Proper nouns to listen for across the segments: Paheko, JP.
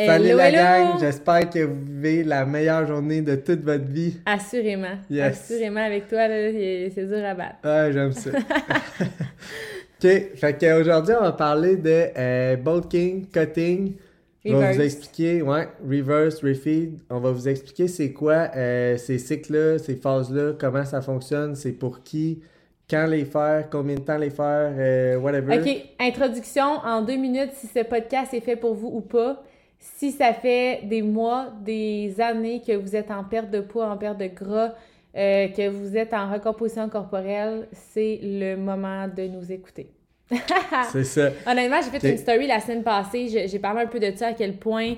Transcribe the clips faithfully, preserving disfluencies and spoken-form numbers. Salut hello, la hello. gang, j'espère que vous vivez la meilleure journée de toute votre vie. Assurément, yes. assurément avec toi, là, c'est dur à battre. Ah, j'aime ça. OK, fait qu'aujourd'hui, on va parler de euh, bulking, cutting. On va vous expliquer, ouais, reverse, refeed. On va vous expliquer c'est quoi euh, ces cycles-là, ces phases-là, comment ça fonctionne, c'est pour qui, quand les faire, combien de temps les faire, euh, whatever. OK, introduction en deux minutes si ce podcast est fait pour vous ou pas. Si ça fait des mois, des années que vous êtes en perte de poids, en perte de gras, euh, que vous êtes en recomposition corporelle, c'est le moment de nous écouter. C'est ça. Honnêtement, j'ai fait okay. une story la semaine passée, j'ai, j'ai parlé un peu de ça, à quel point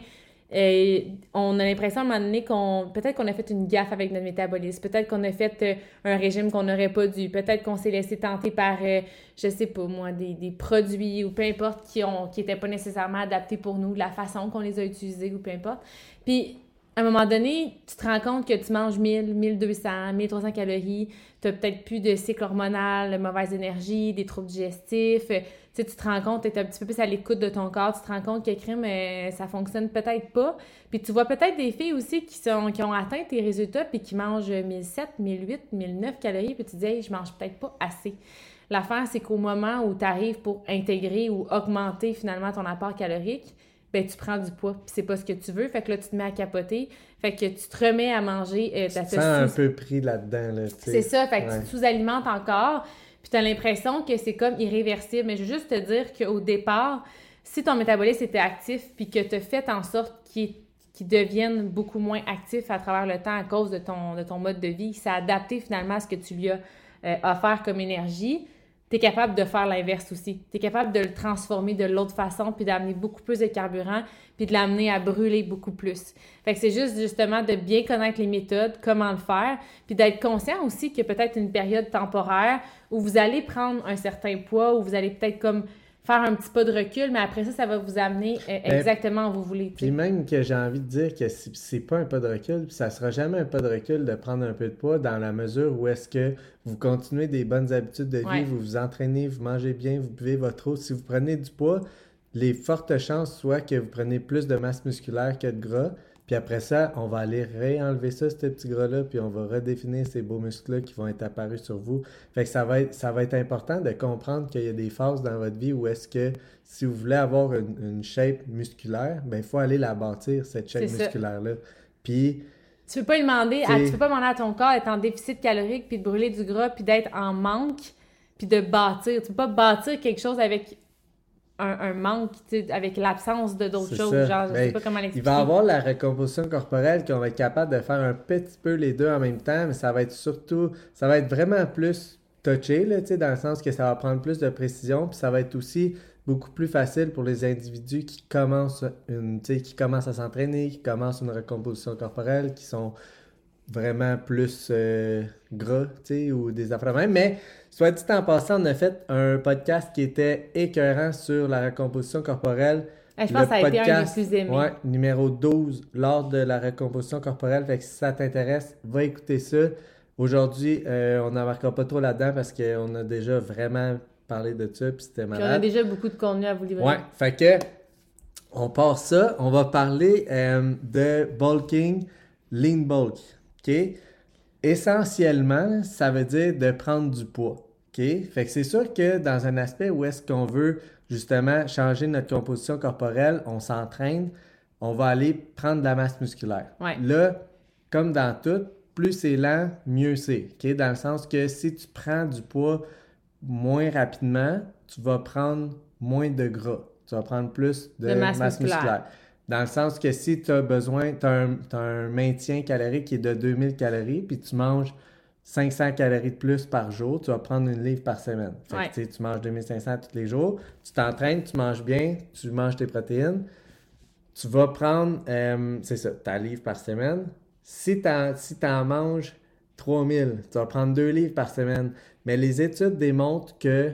euh, on a l'impression à un moment donné qu'on... Peut-être qu'on a fait une gaffe avec notre métabolisme, peut-être qu'on a fait euh, un régime qu'on n'aurait pas dû, peut-être qu'on s'est laissé tenter par, euh, je sais pas moi, des, des produits ou peu importe qui ont qui n'étaient pas nécessairement adaptés pour nous, la façon qu'on les a utilisés ou peu importe. Puis, à un moment donné, tu te rends compte que tu manges mille, mille deux cents, mille trois cents calories, tu as peut-être plus de cycle hormonal, de mauvaise énergie, des troubles digestifs. Tu sais, tu te rends compte, tu es un petit peu plus à l'écoute de ton corps, tu te rends compte que crème, euh, ça fonctionne peut-être pas. Puis tu vois peut-être des filles aussi qui, sont, qui ont atteint tes résultats puis qui mangent mille sept, mille huit, mille neuf calories, puis tu dis hey, « je mange peut-être pas assez ». L'affaire, c'est qu'au moment où tu arrives pour intégrer ou augmenter finalement ton apport calorique, ben tu prends du poids, puis c'est pas ce que tu veux, fait que là, tu te mets à capoter, fait que tu te remets à manger... Euh, tu te sens un peu pris là-dedans, là, tu sais. C'est ça, fait que ouais. tu te sous-alimentes encore, puis t'as l'impression que c'est comme irréversible. Mais je veux juste te dire qu'au départ, si ton métabolisme était actif, puis que t'as fait en sorte qu'il, qu'il devienne beaucoup moins actif à travers le temps à cause de ton, de ton mode de vie, ça a adapté finalement à ce que tu lui as euh, offert comme énergie... T'es capable de faire l'inverse aussi. T'es capable de le transformer de l'autre façon puis d'amener beaucoup plus de carburant puis de l'amener à brûler beaucoup plus. Fait que c'est juste justement de bien connaître les méthodes, comment le faire, puis d'être conscient aussi qu'il y a peut-être une période temporaire où vous allez prendre un certain poids, où vous allez peut-être comme faire un petit pas de recul, mais après ça, ça va vous amener euh, exactement où vous voulez. Puis même que j'ai envie de dire que c'est, c'est pas un pas de recul, puis ça sera jamais un pas de recul de prendre un peu de poids dans la mesure où est-ce que vous continuez des bonnes habitudes de vie, ouais. vous vous entraînez, vous mangez bien, vous buvez votre eau. Si vous prenez du poids, les fortes chances soient que vous prenez plus de masse musculaire que de gras, puis après ça, on va aller réenlever ça, ce petit gras-là, puis on va redéfinir ces beaux muscles-là qui vont être apparus sur vous. Fait que ça va être, ça va être important de comprendre qu'il y a des phases dans votre vie où est-ce que si vous voulez avoir une, une shape musculaire, bien, il faut aller la bâtir, cette shape C'est musculaire-là. Ça. Puis... Tu peux pas demander à, tu peux pas demander à ton corps d'être en déficit calorique, puis de brûler du gras, puis d'être en manque, puis de bâtir. Tu peux pas bâtir quelque chose avec... Un, un manque, avec l'absence de d'autres c'est choses. Genre, je ben, sais pas comment l'expliquer. Il va y avoir la recomposition corporelle qu'on va être capable de faire un petit peu les deux en même temps, mais ça va être surtout, ça va être vraiment plus touché, là, dans le sens que ça va prendre plus de précision, puis ça va être aussi beaucoup plus facile pour les individus qui commencent, une, qui commencent à s'entraîner, qui commencent une recomposition corporelle, qui sont vraiment plus euh, gras, tu sais, ou des affaires même. Mais, soit dit en passant, on a fait un podcast qui était écœurant sur la recomposition corporelle. Ah, je pense le que ça a podcast, été un des plus aimés. Ouais, numéro douze, l'art de la recomposition corporelle. Fait que si ça t'intéresse, va écouter ça. Aujourd'hui, euh, on n'embarquera pas trop là-dedans parce qu'on a déjà vraiment parlé de ça, puis c'était malade. Puis on a déjà beaucoup de contenu à vous livrer. Ouais, fait que, on part ça. On va parler euh, de bulking, lean bulk. OK? Essentiellement, ça veut dire de prendre du poids. OK? Fait que c'est sûr que dans un aspect où est-ce qu'on veut justement changer notre composition corporelle, on s'entraîne, on va aller prendre de la masse musculaire. Ouais. Là, comme dans tout, plus c'est lent, mieux c'est. OK? Dans le sens que si tu prends du poids moins rapidement, tu vas prendre moins de gras. Tu vas prendre plus de, de masse, masse musculaire. musculaire. Dans le sens que si tu as besoin, tu as un, un maintien calorique qui est de deux mille calories, puis tu manges cinq cents calories de plus par jour, tu vas prendre une livre par semaine. Fait ouais. que, tu manges deux mille cinq cents tous les jours, tu t'entraînes, tu manges bien, tu manges tes protéines, tu vas prendre, euh, c'est ça, ta livre par semaine. Si tu en si t'en manges trois mille, tu vas prendre deux livres par semaine. Mais les études démontrent que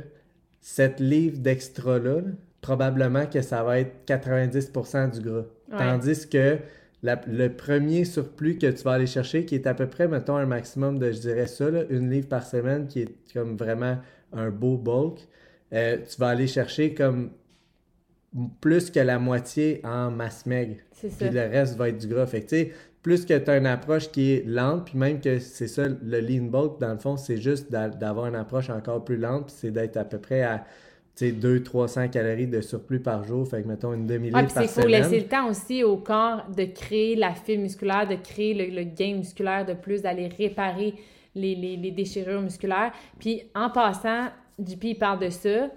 cette livre d'extra-là, là, probablement que ça va être quatre-vingt-dix pour cent du gras. Ouais. Tandis que la, le premier surplus que tu vas aller chercher, qui est à peu près, mettons, un maximum de, je dirais ça, là, une livre par semaine, qui est comme vraiment un beau bulk, euh, tu vas aller chercher comme plus que la moitié en masse maigre. C'est ça. Puis le reste va être du gras. Fait que tu sais, plus que tu as une approche qui est lente, puis même que c'est ça, le lean bulk, dans le fond, c'est juste d'a- d'avoir une approche encore plus lente, puis c'est d'être à peu près à deux cents à trois cents calories de surplus par jour. Fait que, mettons, une demi-livre ah, par semaine. Ah, puis il faut laisser le temps aussi au corps de créer la fibre musculaire, de créer le, le gain musculaire de plus, d'aller réparer les, les, les déchirures musculaires. Puis en passant, J P, il parle de ça,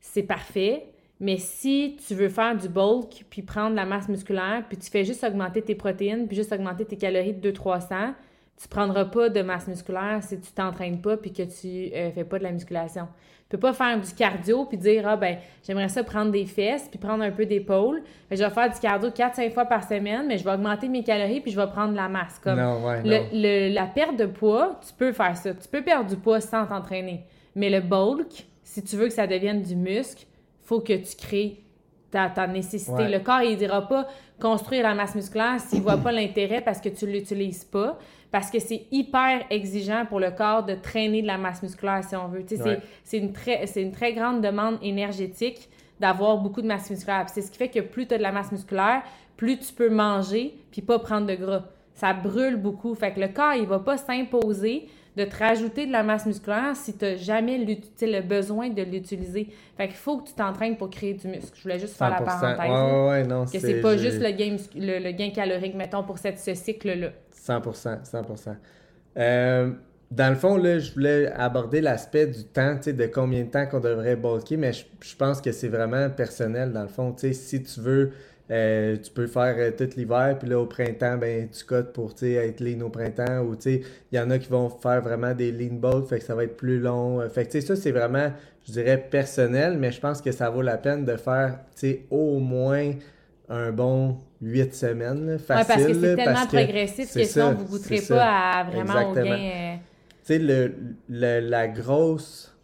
c'est parfait. Mais si tu veux faire du bulk, puis prendre de la masse musculaire, puis tu fais juste augmenter tes protéines, puis juste augmenter tes calories de deux à trois cents, tu ne prendras pas de masse musculaire si tu ne t'entraînes pas puis que tu ne euh, fais pas de la musculation. Tu ne peux pas faire du cardio puis dire « Ah ben j'aimerais ça prendre des fesses puis prendre un peu d'épaule. Ben, je vais faire du cardio quatre à cinq fois par semaine, mais je vais augmenter mes calories puis je vais prendre de la masse. » Comme non, ouais, le, non. Le, la perte de poids, tu peux faire ça. Tu peux perdre du poids sans t'entraîner. Mais le bulk, si tu veux que ça devienne du muscle, faut que tu crées ta, ta nécessité. Ouais. Le corps, il ne dira pas construire la masse musculaire s'il ne voit pas l'intérêt parce que tu ne l'utilises pas, parce que c'est hyper exigeant pour le corps de traîner de la masse musculaire si on veut. Tu sais, ouais. c'est, c'est, une très, c'est une très grande demande énergétique d'avoir beaucoup de masse musculaire. Puis c'est ce qui fait que plus tu as de la masse musculaire, plus tu peux manger puis pas prendre de gras. Ça brûle beaucoup. Fait que le corps, il ne va pas s'imposer de te rajouter de la masse musculaire si tu n'as jamais le besoin de l'utiliser. Fait qu'il faut que tu t'entraînes pour créer du muscle. Je voulais juste faire la parenthèse. Ouais, ouais, non, que c'est, c'est pas j'ai... juste le gain, muscu... le, le gain calorique, mettons, pour cette, ce cycle-là. cent pour cent, cent pour cent. Euh, dans le fond, là, je voulais aborder l'aspect du temps, tu sais, de combien de temps qu'on devrait bulker, mais je, je pense que c'est vraiment personnel, dans le fond. Tu sais, si tu veux... Euh, tu peux faire euh, tout l'hiver, puis là, au printemps, ben tu cotes pour être lean au printemps. Ou il y en a qui vont faire vraiment des lean bulk, fait que ça va être plus long. Euh, fait que ça, c'est vraiment, je dirais, personnel, mais je pense que ça vaut la peine de faire au moins un bon huit semaines, là, facile. Ouais, parce que c'est tellement parce progressif que, que sinon, ça, vous ne goûterez pas à vraiment Exactement. au gain. Euh... Tu sais, le, le, la grosse...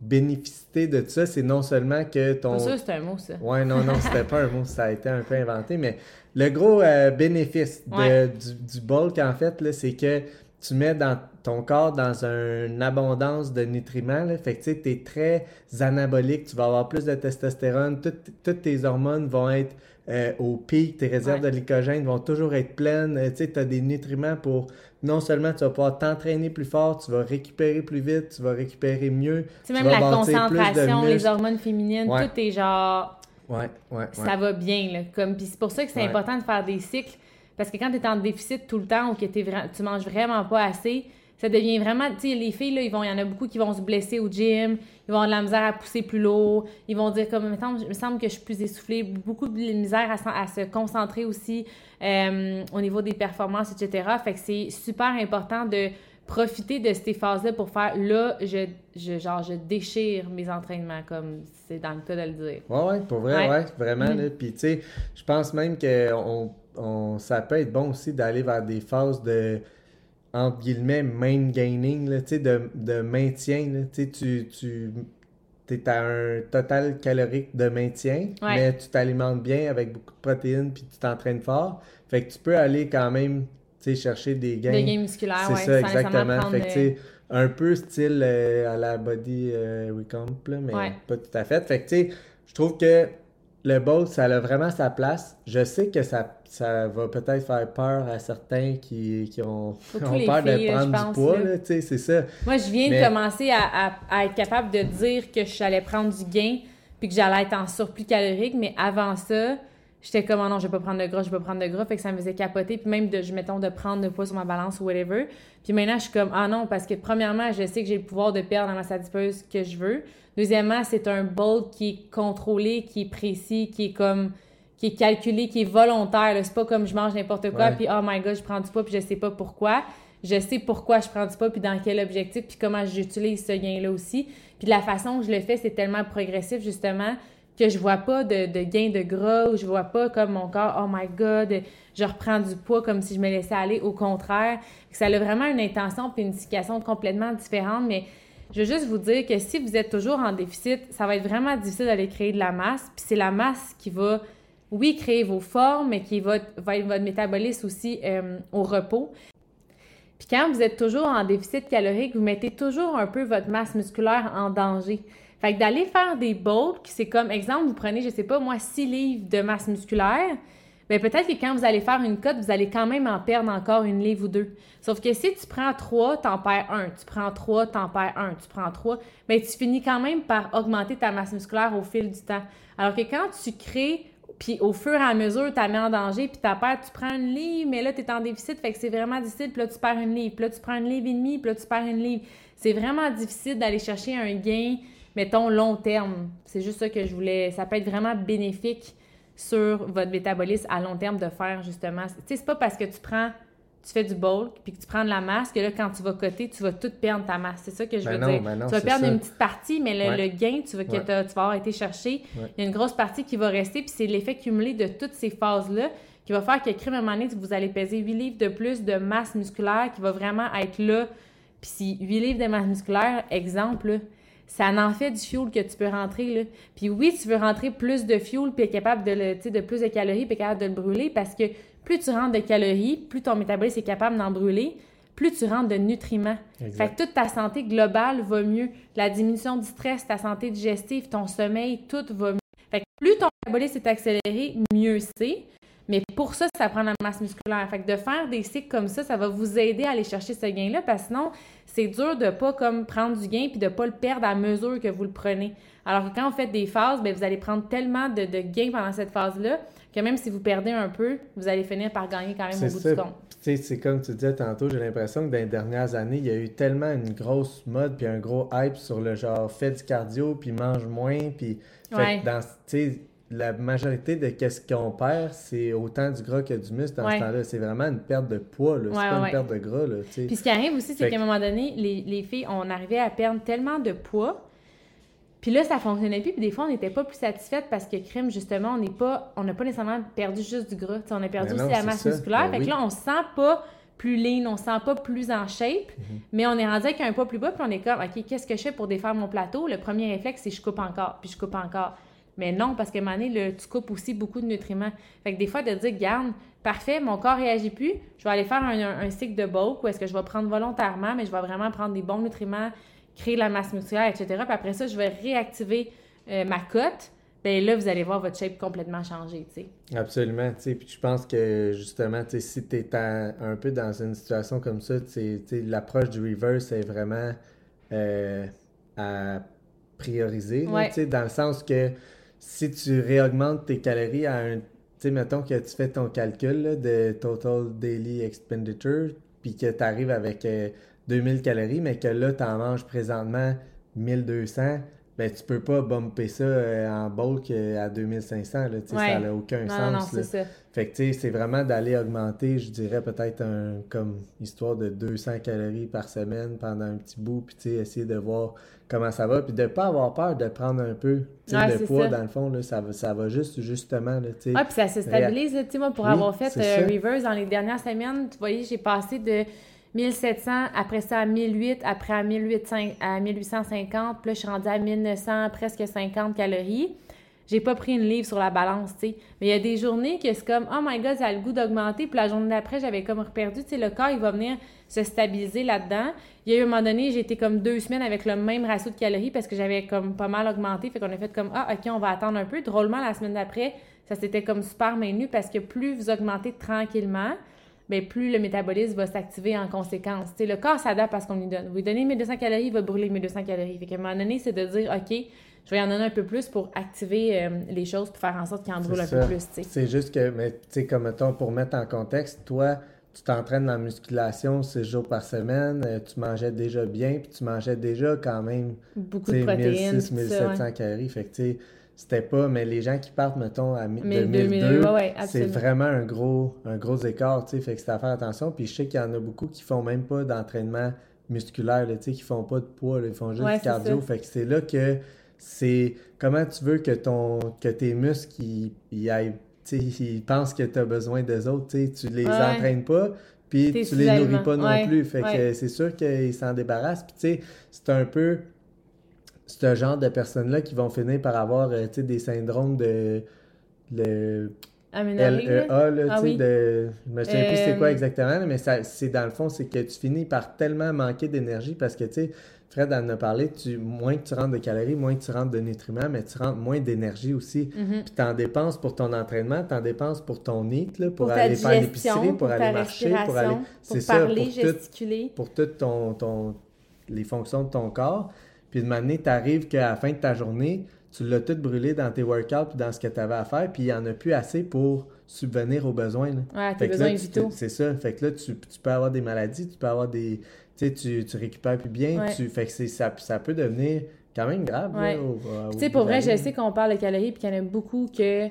bénéficier de ça, c'est non seulement que ton... C'est ça, c'est un mot, ça. Ouais, non, non, c'était pas un mot, ça a été un peu inventé, mais le gros euh, bénéfice de, ouais. du, du bulk, en fait, là, c'est que tu mets dans ton corps dans une abondance de nutriments, là, fait que tu sais, t'es très anabolique, tu vas avoir plus de testostérone, tout, toutes tes hormones vont être euh, au pic, tes réserves ouais. de glycogène vont toujours être pleines, tu sais, t'as des nutriments pour... Non seulement tu vas pouvoir t'entraîner plus fort, tu vas récupérer plus vite, tu vas récupérer mieux. Tu sais, même la concentration, les hormones féminines, ouais. tout est genre... Ouais, ouais, ouais. Ça va bien, là. Comme... Puis c'est pour ça que c'est ouais. important de faire des cycles, parce que quand tu es en déficit tout le temps ou que t'es vra... tu manges vraiment pas assez, ça devient vraiment... Tu sais, les filles, là, ils vont... il y en a beaucoup qui vont se blesser au gym, ils vont avoir de la misère à pousser plus lourd, ils vont dire comme, il me semble que je suis plus essoufflée, beaucoup de misère à, à se concentrer aussi euh, au niveau des performances, et cetera. Fait que c'est super important de profiter de ces phases-là pour faire, là, je, je, genre, je déchire mes entraînements, comme c'est dans le cas de le dire. Ouais, ouais, pour vrai, ouais, ouais vraiment. Mmh. Là, puis tu sais, je pense même que on, on, ça peut être bon aussi d'aller vers des phases de... entre guillemets, main gaining, là, de, de maintien. Là, tu tu es à un total calorique de maintien, ouais. mais tu t'alimentes bien avec beaucoup de protéines puis tu t'entraînes fort. Fait que tu peux aller quand même chercher des gains. Des gains musculaires, oui. C'est ouais, ça, ça exactement. Fait que, de... un peu style euh, à la body euh, recomp, là, mais ouais. pas tout à fait. Fait que tu sais, je trouve que le bulk, ça a vraiment sa place. Je sais que ça, ça va peut-être faire peur à certains qui, qui ont, ont peur filles, de prendre pense, du poids. Là, c'est ça. Moi, je viens Mais... de commencer à, à, à être capable de dire que j'allais prendre du gain puis que j'allais être en surplus calorique. Mais avant ça, j'étais comme oh non, je vais pas prendre de gras, je vais pas prendre de gras. Fait que ça me faisait capoter. Puis même, de, je mettons, de prendre de poids sur ma balance ou whatever. Puis maintenant, je suis comme ah non, parce que premièrement, je sais que j'ai le pouvoir de perdre la masse adipeuse que je veux. Deuxièmement, c'est un bulk qui est contrôlé, qui est précis, qui est comme qui est calculé, qui est volontaire. Là. C'est pas comme je mange n'importe quoi, puis oh my god, je prends du poids, puis je sais pas pourquoi. Je sais pourquoi je prends du poids, puis dans quel objectif, puis comment j'utilise ce gain-là aussi. Puis la façon que je le fais, c'est tellement progressif, justement, que je vois pas de, de gain de gras, ou je vois pas comme mon corps, oh my God, je reprends du poids comme si je me laissais aller. Au contraire, ça a vraiment une intention puis une signification complètement différente. Mais je veux juste vous dire que si vous êtes toujours en déficit, ça va être vraiment difficile d'aller créer de la masse. Puis c'est la masse qui va, oui, créer vos formes, mais qui va, va être votre métabolisme aussi euh, au repos. Puis quand vous êtes toujours en déficit calorique, vous mettez toujours un peu votre masse musculaire en danger. Fait que d'aller faire des bulks, c'est comme, exemple, vous prenez, je sais pas moi, six livres de masse musculaire, bien peut-être que quand vous allez faire une cote, vous allez quand même en perdre encore une livre ou deux. Sauf que si tu prends trois, t'en perds un, tu prends trois, t'en perds un, tu prends trois, bien tu finis quand même par augmenter ta masse musculaire au fil du temps. Alors que quand tu crées, puis au fur et à mesure, tu la mets en danger, puis tu la perds, tu prends une livre, mais là, tu es en déficit, fait que c'est vraiment difficile, puis là, tu perds une livre, puis là, tu prends une livre et demie, puis là, tu perds une livre. C'est vraiment difficile d'aller chercher un gain, mettons, long terme. C'est juste ça que je voulais. Ça peut être vraiment bénéfique sur votre métabolisme à long terme de faire, justement. Tu sais, c'est pas parce que tu prends, tu fais du bulk, puis que tu prends de la masse, que là, quand tu vas coter, tu vas tout perdre ta masse. C'est ça que je ben veux non, dire. Ben non, tu vas perdre ça. Une petite partie, mais le, ouais. le gain tu veux que ouais. tu vas avoir été chercher, ouais. il y a une grosse partie qui va rester, puis c'est l'effet cumulé de toutes ces phases-là qui va faire que, crime, à un moment donné, vous allez peser huit livres de plus de masse musculaire qui va vraiment être là. Puis si huit livres de masse musculaire, exemple, là, ça en fait du fuel que tu peux rentrer, là. Puis oui, tu veux rentrer plus de fuel, puis être capable de le, tu sais, de plus de calories, puis capable de le brûler, parce que plus tu rentres de calories, plus ton métabolisme est capable d'en brûler, plus tu rentres de nutriments. Exact. Fait que toute ta santé globale va mieux. La diminution du stress, ta santé digestive, ton sommeil, tout va mieux. Fait que plus ton métabolisme est accéléré, mieux c'est. Mais pour ça, ça prend la masse musculaire. Fait que de faire des cycles comme ça, ça va vous aider à aller chercher ce gain-là, parce que sinon, c'est dur de pas comme prendre du gain puis de pas le perdre à mesure que vous le prenez. Alors que quand vous faites des phases, bien, vous allez prendre tellement de, de gains pendant cette phase-là que même si vous perdez un peu, vous allez finir par gagner quand même c'est au bout ça. Du compte. Puis, c'est comme tu disais tantôt, j'ai l'impression que dans les dernières années, il y a eu tellement une grosse mode puis un gros hype sur le genre « fais du cardio puis mange moins ». Puis ouais. dans la majorité de qu'est-ce qu'on perd, c'est autant du gras que du muscle dans ouais. ce temps-là. C'est vraiment une perte de poids, là. C'est ouais, pas ouais. une perte de gras, là. T'sais. Puis ce qui arrive aussi, c'est fait qu'à un moment donné, les, les filles, on arrivait à perdre tellement de poids, puis là, ça fonctionnait plus, puis des fois, on n'était pas plus satisfaite parce que, crime, justement, on n'est pas, on n'a pas nécessairement perdu juste du gras. T'sais, on a perdu non, aussi la masse ça. musculaire. Ben fait oui. que là, on se sent pas plus lean, on se sent pas plus en shape, mm-hmm. mais on est rendu avec un poids plus bas, puis on est comme, OK, qu'est-ce que je fais pour défaire mon plateau? Le premier réflexe, c'est je coupe encore, puis je coupe encore. Mais non, parce que, mané, le, tu coupes aussi beaucoup de nutriments. Fait que des fois, de dire, garde, parfait, mon corps réagit plus, je vais aller faire un, un, un cycle de bulk où est-ce que je vais prendre volontairement, mais je vais vraiment prendre des bons nutriments, créer de la masse musculaire, et cetera. Puis après ça, je vais réactiver euh, ma cote. Bien là, vous allez voir votre shape complètement changer, tu sais. Absolument, tu sais. Puis je pense que, justement, tu sais, si tu es un peu dans une situation comme ça, tu sais, tu sais, l'approche du reverse est vraiment euh, à prioriser, ouais. tu sais, dans le sens que si tu réaugmentes tes calories à un... Tu sais, mettons que tu fais ton calcul là, de Total Daily Expenditure, puis que tu arrives avec euh, deux mille calories, mais que là, tu en manges présentement mille deux cents, ben tu peux pas bumper ça euh, en bulk euh, à deux mille cinq cents, là, tu sais, ouais. ça n'a aucun non, sens. Non, non, c'est ça. Fait que, tu sais, c'est vraiment d'aller augmenter, je dirais, peut-être un comme histoire de deux cents calories par semaine pendant un petit bout, puis, tu sais, essayer de voir comment ça va, puis de pas avoir peur de prendre un peu, tu sais, ouais, de poids, ça. Dans le fond, là, ça va, ça va juste, justement, là, tu sais. Ah, puis ça se stabilise, tu sais, moi, pour oui, avoir fait euh, Reverse dans les dernières semaines, tu voyais, j'ai passé de mille sept cents, après ça à mille huit, après à mille huit cents, à mille huit cent cinquante, puis là, je suis rendue à mille neuf cents, presque cinquante calories. J'ai pas pris une livre sur la balance, tu sais. Mais il y a des journées que c'est comme « Oh my God, ça a le goût d'augmenter », puis la journée d'après, j'avais comme reperdu, tu sais, le corps, il va venir se stabiliser là-dedans. Il y a eu un moment donné, j'ai été comme deux semaines avec le même ratio de calories parce que j'avais comme pas mal augmenté, fait qu'on a fait comme « Ah, OK, on va attendre un peu ». Drôlement, la semaine d'après, ça s'était comme super maintenu parce que plus vous augmentez tranquillement, bien, plus le métabolisme va s'activer en conséquence. T'sais, le corps s'adapte à ce qu'on lui donne. Vous lui donnez mille deux cents calories, il va brûler mille deux cents calories. Fait qu'à un moment donné, c'est de dire, OK, je vais en donner un peu plus pour activer euh, les choses, pour faire en sorte qu'il en brûle un peu plus. T'sais. C'est juste que, mais tu sais, comme mettons, pour mettre en contexte, toi, tu t'entraînes en musculation six jours par semaine, tu mangeais déjà bien, puis tu mangeais déjà quand même beaucoup de protéines, mille six cents, mille sept cents ouais. calories. Fait que, tu sais, c'était pas, mais les gens qui partent, mettons, à deux mille deux, ouais, ouais, c'est vraiment un gros, un gros écart, tu sais, fait que c'est à faire attention. Puis je sais qu'il y en a beaucoup qui font même pas d'entraînement musculaire, tu sais, qui font pas de poids, là, ils font juste ouais, du cardio, ça. Fait que c'est là que c'est comment tu veux que ton que tes muscles ils, ils aillent, tu sais, ils pensent que tu as besoin des autres, tu sais, tu les ouais. entraînes pas, puis t'es tu les nourris allemand. Pas non ouais. plus, fait ouais. que c'est sûr qu'ils s'en débarrassent, puis tu sais, c'est un peu ce genre de personnes-là qui vont finir par avoir, tu sais, des syndromes de le L E A, là, ah, tu sais, oui. de... je me souviens euh... plus c'est quoi exactement, mais ça, c'est dans le fond, c'est que tu finis par tellement manquer d'énergie parce que, tu sais, Fred en a parlé, tu... moins que tu rentres de calories, moins que tu rentres de nutriments, mais tu rentres moins d'énergie aussi. Mm-hmm. Puis t'en dépenses pour ton entraînement, t'en dépenses pour ton eat, là, pour, pour aller faire l'épicerie, pour, pour aller marcher, pour aller... C'est pour parler, ça, pour gesticuler. Tout, pour toutes ton, ton... les fonctions de ton corps. Puis de manière, t'arrives qu'à la fin de ta journée... Tu l'as tout brûlé dans tes workouts et dans ce que tu avais à faire, puis il n'y en a plus assez pour subvenir aux besoins. Là. Ouais, tes besoins vitaux. C'est ça. Fait que là, tu, tu peux avoir des maladies, tu peux avoir des... Tu sais, tu, tu récupères plus bien. Ouais. Tu, fait que c'est, ça, ça peut devenir quand même grave. Ouais. Tu sais, pour vrai, je sais qu'on parle de calories, puis qu'il y en a beaucoup qui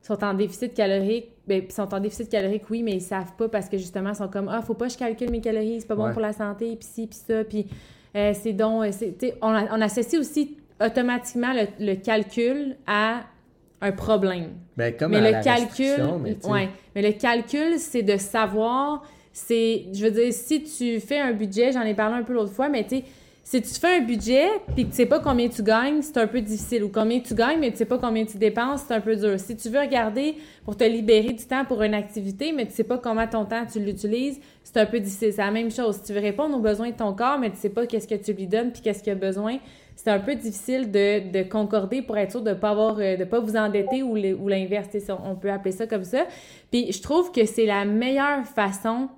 sont en déficit calorique. Bien, ils sont en déficit calorique, oui, mais ils ne savent pas parce que justement, ils sont comme « Ah, faut pas que je calcule mes calories, c'est pas bon ouais. pour la santé, puis ci, puis ça. » Puis euh, c'est donc... C'est, on, on associe aussi... automatiquement le, le calcul à un problème. Bien, comme mais à le la calcul, mais, ouais, mais le calcul, c'est de savoir, c'est, je veux dire, si tu fais un budget, j'en ai parlé un peu l'autre fois, mais tu sais, si tu fais un budget puis que tu sais pas combien tu gagnes, c'est un peu difficile. Ou combien tu gagnes, mais tu sais pas combien tu dépenses, c'est un peu dur. Si tu veux regarder pour te libérer du temps pour une activité, mais tu sais pas comment ton temps tu l'utilises, c'est un peu difficile. C'est la même chose. Si tu veux répondre aux besoins de ton corps, mais tu sais pas qu'est-ce que tu lui donnes puis qu'est-ce qu'il a besoin, c'est un peu difficile de, de concorder pour être sûr de ne pas avoir, de pas vous endetter ou, le, ou l'inverse, on peut appeler ça comme ça. Puis je trouve que c'est la meilleure façon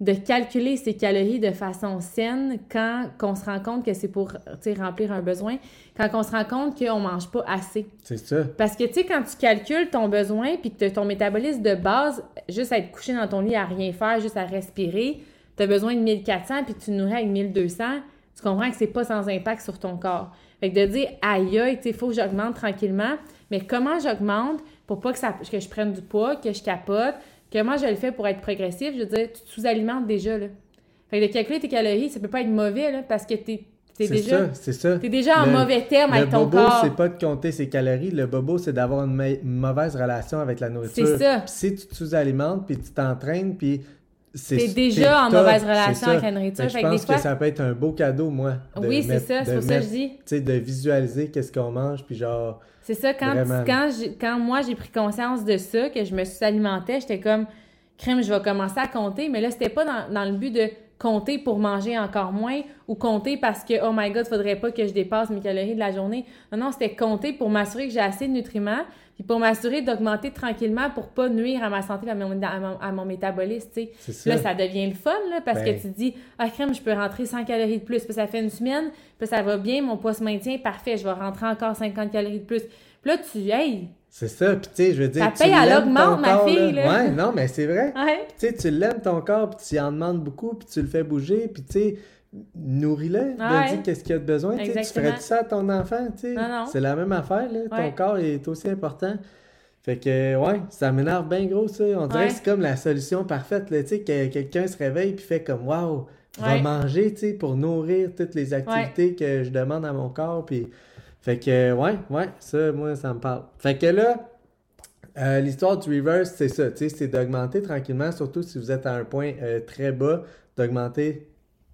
de calculer ses calories de façon saine quand on se rend compte que c'est pour remplir un besoin, quand on se rend compte qu'on ne mange pas assez. C'est ça. Parce que tu sais, quand tu calcules ton besoin puis que ton métabolisme de base, juste à être couché dans ton lit, à rien faire, juste à respirer, tu as besoin de mille quatre cents puis tu te nourris avec mille deux cents, tu comprends que c'est pas sans impact sur ton corps. Fait que de dire « aïe, aïe, il faut que j'augmente tranquillement », mais comment j'augmente pour pas que, ça, que je prenne du poids, que je capote, comment je le fais pour être progressif, je veux dire, tu te sous-alimentes déjà, là. Fait que de calculer tes calories, ça peut pas être mauvais, là, parce que t'es, t'es c'est déjà... C'est ça, c'est ça. T'es déjà en le, mauvais terme avec ton bobo, corps. Le bobo, c'est pas de compter ses calories, le bobo, c'est d'avoir une, ma- une mauvaise relation avec la nourriture. C'est ça. Pis si tu te sous-alimentes, puis tu t'entraînes, puis... C'est, t'es déjà t'es en mauvaise relation avec la nourriture. Je pense fois... que ça peut être un beau cadeau, moi. Oui, c'est mettre, ça, c'est pour ça que je dis. Tu sais, de visualiser qu'est-ce qu'on mange, puis genre... C'est ça, quand, vraiment... tu, quand, j'ai, quand moi, j'ai pris conscience de ça, que je me sous-alimentais, j'étais comme, crème, je vais commencer à compter, mais là, c'était pas dans, dans le but de compter pour manger encore moins ou compter parce que, oh my God, faudrait pas que je dépasse mes calories de la journée. Non, non, c'était compter pour m'assurer que j'ai assez de nutriments, puis pour m'assurer d'augmenter tranquillement pour pas nuire à ma santé, à mon, à mon, à mon métabolisme, tu sais. Là, ça devient le fun, là, parce ben... que tu te dis « Ah, crème, je peux rentrer cent calories de plus. » Puis ça fait une semaine, puis ça va bien, mon poids se maintient, parfait, je vais rentrer encore cinquante calories de plus. Puis là, tu « Hey! » C'est ça, puis tu sais, je veux dire, paye, tu l'aimes ton ma corps, fille, là. Là. Ouais, non, mais c'est vrai. Ouais. Tu sais, tu l'aimes ton corps, puis tu en demandes beaucoup, puis tu le fais bouger, puis tu sais, nourris-le, ouais. Dis qu'est-ce qu'il y a de besoin, tu ferais ça à ton enfant, tu sais. C'est la même affaire, là, ouais. Ton corps est aussi important. Fait que, ouais, ça m'énerve bien gros, ça. On dirait ouais. que c'est comme la solution parfaite, là, tu sais, que quelqu'un se réveille puis fait comme « Wow, je vais manger, tu sais, pour nourrir toutes les activités ouais. que je demande à mon corps, puis... » Fait que, ouais, ouais, ça, moi, ça me parle. Fait que là, euh, l'histoire du reverse, c'est ça, tu sais, c'est d'augmenter tranquillement, surtout si vous êtes à un point euh, très bas, d'augmenter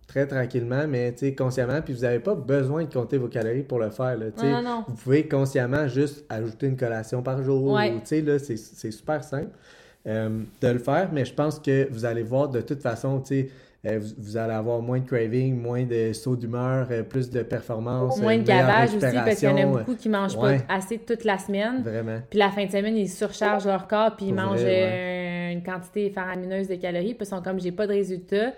très tranquillement, mais, tu sais, consciemment, puis vous n'avez pas besoin de compter vos calories pour le faire, là, tu sais. Non, non, non. Vous pouvez consciemment juste ajouter une collation par jour, ouais. Tu sais, là, c'est, c'est super simple euh, de le faire, mais je pense que vous allez voir de toute façon, tu sais, Euh, vous, vous allez avoir moins de craving, moins de sauts d'humeur, euh, plus de performance. Moins euh, de gavage aussi, parce qu'il y en a beaucoup qui ne mangent ouais. pas assez toute la semaine. Vraiment. Puis la fin de semaine, ils surchargent leur corps, puis ils vrai, mangent ouais. euh, une quantité faramineuse de calories. Puis ils sont comme, j'ai pas de résultat.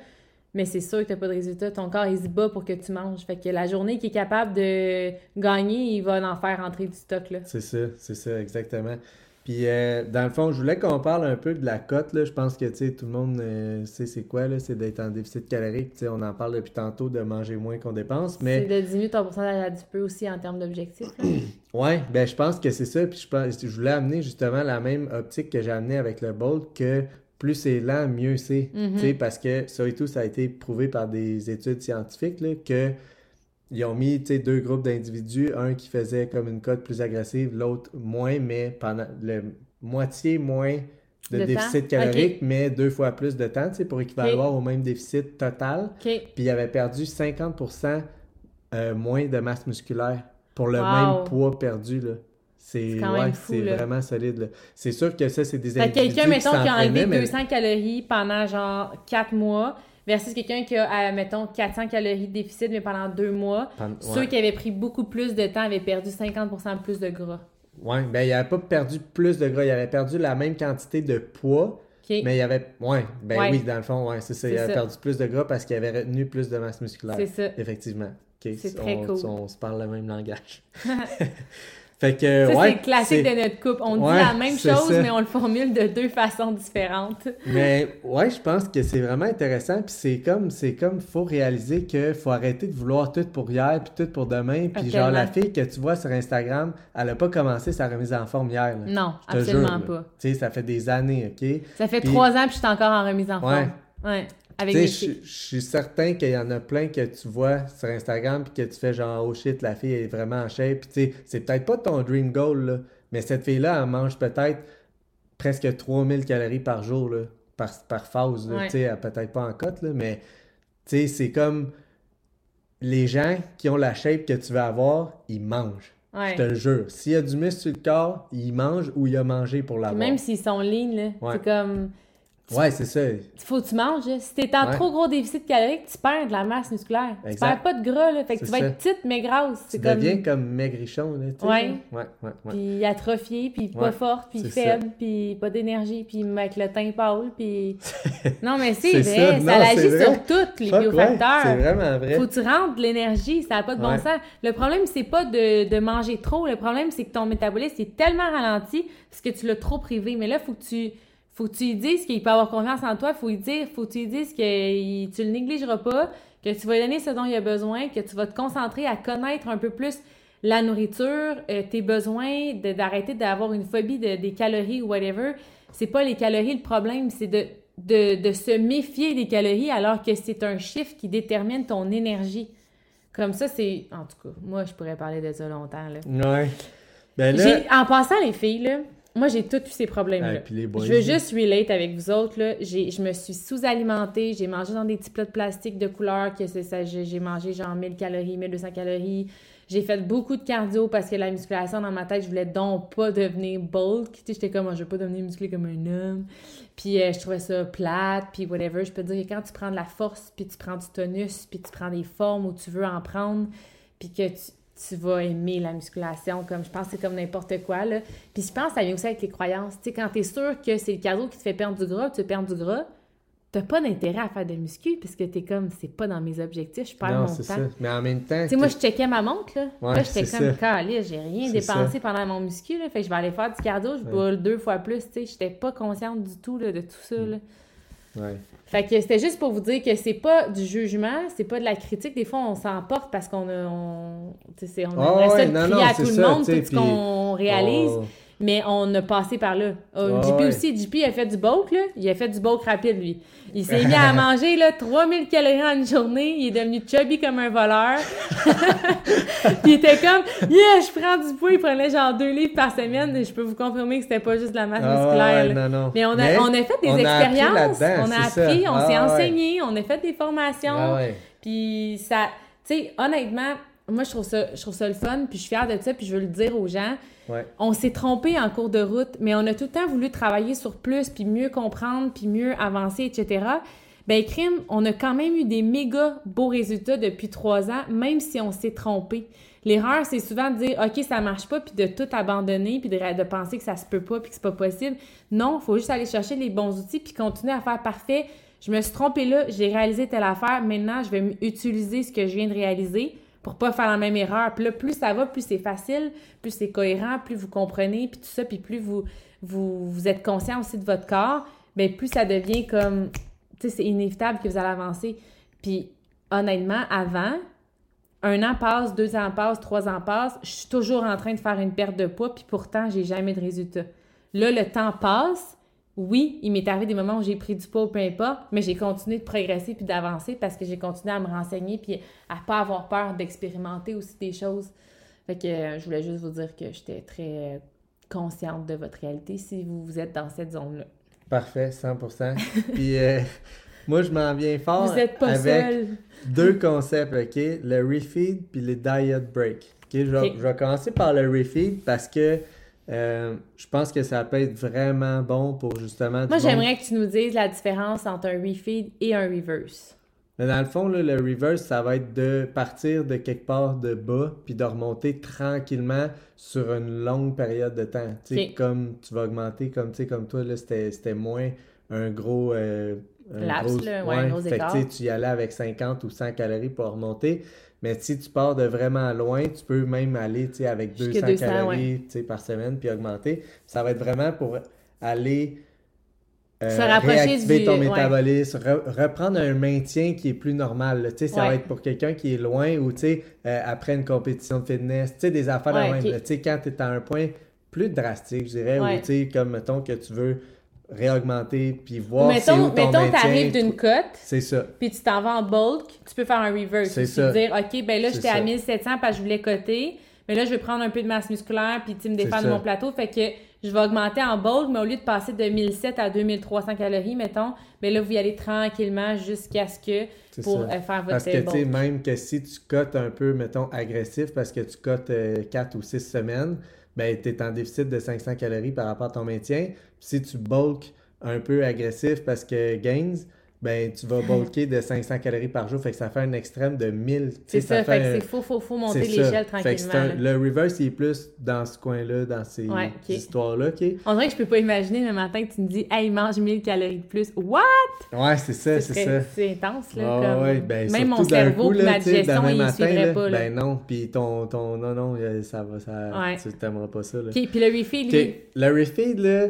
Mais c'est sûr que tu n'as pas de résultat. Ton corps, il se bat pour que tu manges. Fait que la journée qu'il est capable de gagner, il va en faire entrer du stock, là. C'est ça, c'est ça, exactement. Puis, euh, dans le fond, je voulais qu'on parle un peu de la cote, là. Je pense que, tu sais, tout le monde euh, sait c'est quoi, là. C'est d'être en déficit calorique. Tu sais, on en parle depuis tantôt de manger moins qu'on dépense, mais... C'est de diminuer ton pourcentage adipeux aussi en termes d'objectifs, là. Ouais, ben je pense que c'est ça. Puis, je, pense, je voulais amener justement la même optique que j'ai amenée avec le BOLT, que plus c'est lent, mieux c'est. Mm-hmm. Tu sais, parce que, ça et tout, ça a été prouvé par des études scientifiques, là, que... ils ont mis deux groupes d'individus, un qui faisait comme une cote plus agressive, l'autre moins, mais pendant le moitié moins de, de déficit temps. calorique, okay. mais deux fois plus de temps pour équivaloir okay. au même déficit total. Okay. Puis ils avaient perdu cinquante pour cent euh, moins de masse musculaire pour le wow. même poids perdu. Là. C'est, c'est, quand ouais, même fou, c'est là. Vraiment solide. Là. C'est sûr que ça, c'est des individus qui s'entraînaient. Quelqu'un, mettons, qui a enlevé mais... deux cents calories pendant genre quatre mois versus quelqu'un qui a, euh, mettons, quatre cents calories de déficit, mais pendant deux mois Pendant... ceux ouais. qui avaient pris beaucoup plus de temps avaient perdu cinquante pour cent plus de gras. Oui, bien, ils n'avaient pas perdu plus de gras. Ils avaient perdu la même quantité de poids, okay. mais ils avaient... Oui, bien ouais. oui, dans le fond, ouais, c'est ça. Ils avaient perdu plus de gras parce qu'ils avaient retenu plus de masse musculaire. C'est ça. Effectivement. Okay. C'est on, très cool. On, on se parle le même langage. Fait que, ça, ouais, c'est le classique c'est... de notre couple. On ouais, dit la même chose, ça. mais on le formule de deux façons différentes. Mais ouais, je pense que c'est vraiment intéressant. Puis c'est comme, c'est comme, faut réaliser qu'il faut arrêter de vouloir tout pour hier, puis tout pour demain. Puis okay, genre, non. la fille que tu vois sur Instagram, elle n'a pas commencé sa remise en forme hier. Là. Non, absolument jure, pas. Tu sais, ça fait des années, OK? Ça fait trois puis... ans, puis je suis encore en remise en ouais. forme. Ouais. Tu sais, je suis certain qu'il y en a plein que tu vois sur Instagram puis que tu fais genre « Oh shit, la fille est vraiment en shape ». Puis tu sais, c'est peut-être pas ton dream goal, là, mais cette fille-là, elle mange peut-être presque trois mille calories par jour, là, par, par phase. Là, ouais. Tu sais, elle peut-être pas en cote, là, mais tu sais, c'est comme les gens qui ont la shape que tu veux avoir, ils mangent. Ouais. Je te le jure. S'il y a du muscle sur le corps, ils mangent ou il a mangé pour l'avoir. Puis même s'ils sont lean, là, ouais. c'est comme... Ouais, c'est ça. Il faut que tu manges. Si t'es en ouais. trop gros déficit calorique, tu perds de la masse musculaire. Exact. Tu perds pas de gras, là. Fait que c'est tu vas ça. être petite, mais grasse. Tu comme... deviens comme maigrichon, là. Tu ouais. sais, ouais, ouais, ouais. Puis atrophié, puis ouais. pas forte, puis c'est faible, ça. Puis pas d'énergie, puis avec le teint pâle, puis... Non, mais c'est, c'est vrai. Ça, non, ça agit vrai. sur tous les biofacteurs. Ouais, c'est vraiment vrai. Faut que tu rentres de l'énergie. Ça n'a pas de bon ouais. sens. Le problème, c'est pas de, de manger trop. Le problème, c'est que ton métabolisme est tellement ralenti parce que tu l'as trop privé. Mais là, il faut que tu... Faut que tu lui dises qu'il peut avoir confiance en toi. Faut lui dire, faut que tu lui dises que tu le négligeras pas, que tu vas lui donner ce dont il a besoin, que tu vas te concentrer à connaître un peu plus la nourriture, euh, tes besoins, de, d'arrêter d'avoir une phobie de, des calories ou whatever. C'est pas les calories le problème, c'est de, de, de se méfier des calories alors que c'est un chiffre qui détermine ton énergie. Comme ça, c'est... En tout cas, moi, je pourrais parler de ça longtemps, là. Ouais. Ben là... J'ai... En passant, les filles, là... Moi, j'ai tous eu ces problèmes-là. Ah, boys, je veux juste relate avec vous autres. Là. J'ai, je me suis sous-alimentée. J'ai mangé dans des petits plats de plastique de couleur. Que c'est ça, j'ai, j'ai mangé genre mille calories, mille deux cents calories. J'ai fait beaucoup de cardio parce que la musculation, dans ma tête, je voulais donc pas devenir bulk. Tu sais, j'étais comme, oh, je veux pas devenir musclé comme un homme. Puis euh, je trouvais ça plate, puis whatever. Je peux te dire que quand tu prends de la force, puis tu prends du tonus, puis tu prends des formes où tu veux en prendre, puis que tu... tu vas aimer la musculation, comme je pense que c'est comme n'importe quoi, là. Puis je pense que ça vient aussi avec les croyances. Tu sais, quand t'es sûr que c'est le cardio qui te fait perdre du gras, tu veux perdre du gras, t'as pas d'intérêt à faire de muscu, parce que t'es comme, c'est pas dans mes objectifs, je perds non, mon temps. Non, c'est ça. Mais en même temps... Tu sais, moi, je checkais ma montre, là. Ouais, là, j'étais comme, calé, j'ai rien c'est dépensé ça. pendant mon muscu, là. Fait que je vais aller faire du cardio, je ouais. boule deux fois plus, tu sais. J'étais pas consciente du tout, là, de tout ça, là. Ouais. Fait que c'était juste pour vous dire que c'est pas du jugement, c'est pas de la critique. Des fois, on s'emporte parce qu'on a, on, c'est, on aimerait oh, ça de non, crier non, à tout le ça, monde, tout ce pis... qu'on réalise, oh. mais on a passé par là. Euh, oh, J P ouais. aussi, J P a fait du bulk, là. Il a fait du bulk rapide, lui. Il s'est mis à manger là, trois mille calories en une journée. Il est devenu chubby comme un voleur. Puis il était comme, yeah, je prends du poids. Il prenait genre deux livres par semaine. Et je peux vous confirmer que c'était pas juste de la masse musculaire. Oh, ouais, non, non. Mais on a, Mais on a fait des on expériences. On a appris, on ah, s'est ouais. enseigné, on a fait des formations. Ah, ouais. Puis ça, tu sais, honnêtement, moi, je trouve ça, je trouve ça le fun, puis je suis fière de ça, puis je veux le dire aux gens. Ouais. On s'est trompé en cours de route, mais on a tout le temps voulu travailler sur plus, puis mieux comprendre, puis mieux avancer, et cetera. Ben crime, on a quand même eu des méga beaux résultats depuis trois ans, même si on s'est trompé. L'erreur, c'est souvent de dire « OK, ça marche pas », puis de tout abandonner, puis de, de penser que ça se peut pas, puis que c'est pas possible. Non, il faut juste aller chercher les bons outils, puis continuer à faire parfait. Je me suis trompée là, j'ai réalisé telle affaire, maintenant, je vais utiliser ce que je viens de réaliser pour pas faire la même erreur. Puis là, plus ça va, plus c'est facile, plus c'est cohérent, plus vous comprenez, puis tout ça, puis plus vous, vous, vous êtes conscient aussi de votre corps, bien plus ça devient comme... Tu sais, c'est inévitable que vous allez avancer. Puis honnêtement, avant, un an passe, deux ans passe, trois ans passe, je suis toujours en train de faire une perte de poids, puis pourtant, j'ai jamais de résultat. Là, le temps passe, Oui, il m'est arrivé des moments où j'ai pris du poids ou peu importe, mais j'ai continué de progresser puis d'avancer parce que j'ai continué à me renseigner puis à pas avoir peur d'expérimenter aussi des choses. Fait que euh, je voulais juste vous dire que j'étais très consciente de votre réalité si vous, vous êtes dans cette zone-là. Parfait, cent pour cent. Puis euh, moi, je m'en viens fort vous êtes pas avec seul. Deux concepts, OK? Le refeed puis le diet break. Okay, je vais, okay. je vais commencer par le refeed parce que Euh, je pense que ça peut être vraiment bon pour justement... Moi, j'aimerais bon... que tu nous dises la différence entre un refeed et un reverse. Mais dans le fond, là, le reverse, ça va être de partir de quelque part de bas puis de remonter tranquillement sur une longue période de temps. Tu sais, okay. Comme tu vas augmenter, comme, comme toi, là, c'était, c'était moins un gros... Euh, un Laps, gros, là, ouais, un gros écart. Fait que tu y allais avec cinquante ou cent calories pour remonter. Mais si tu pars de vraiment loin, tu peux même aller avec deux cents calories ouais. par semaine puis augmenter. Ça va être vraiment pour aller euh, se réactiver du... ton métabolisme, ouais. re- reprendre un maintien qui est plus normal. Ça ouais. va être pour quelqu'un qui est loin ou euh, après une compétition de fitness, des affaires ouais, de même. Okay. Quand tu es à un point plus drastique, je dirais, ouais. où comme mettons que tu veux réaugmenter puis voir mettons, c'est où ton mettons, maintien. T'arrives d'une cote. C'est ça. Puis tu t'en vas en bulk, tu peux faire un reverse. C'est ça. Tu peux dire, OK, ben là, j'étais à mille sept cents parce que je voulais coter, mais là, je vais prendre un peu de masse musculaire puis tu me défends de mon plateau. Fait que je vais augmenter en bulk, mais au lieu de passer de mille sept cents à deux mille trois cents calories, mettons, ben là, vous y allez tranquillement jusqu'à ce que c'est pour ça. Faire votre bulk. Parce que, tu sais, même que si tu cotes un peu, mettons, agressif parce que tu cotes euh, quatre ou six semaines, ben tu es en déficit de cinq cents calories par rapport à ton maintien. Si tu bulk un peu agressif parce que gains, ben tu vas bulker de cinq cents calories par jour. Fait que ça fait un extrême de mille. C'est ça, ça fait, fait que c'est faut, faut, faut monter l'échelle tranquillement. Fait que un, le reverse, il est plus dans ce coin-là, dans ces ouais, okay. histoires-là. Okay. On dirait que je peux pas imaginer le matin que tu me dis « Hey, mange mille calories de plus. » What? Ouais, c'est ça, c'est, c'est ça. C'est intense, là. Oh, comme... ouais, ben, même mon cerveau coup, là, ma digestion, il ne suivrait là, pas. Là. Ben non, puis ton, ton... Non, non, ça va, ça... Ouais. Tu t'aimeras pas ça, là. OK, puis le refeed, lui? Okay. Le refeed, là...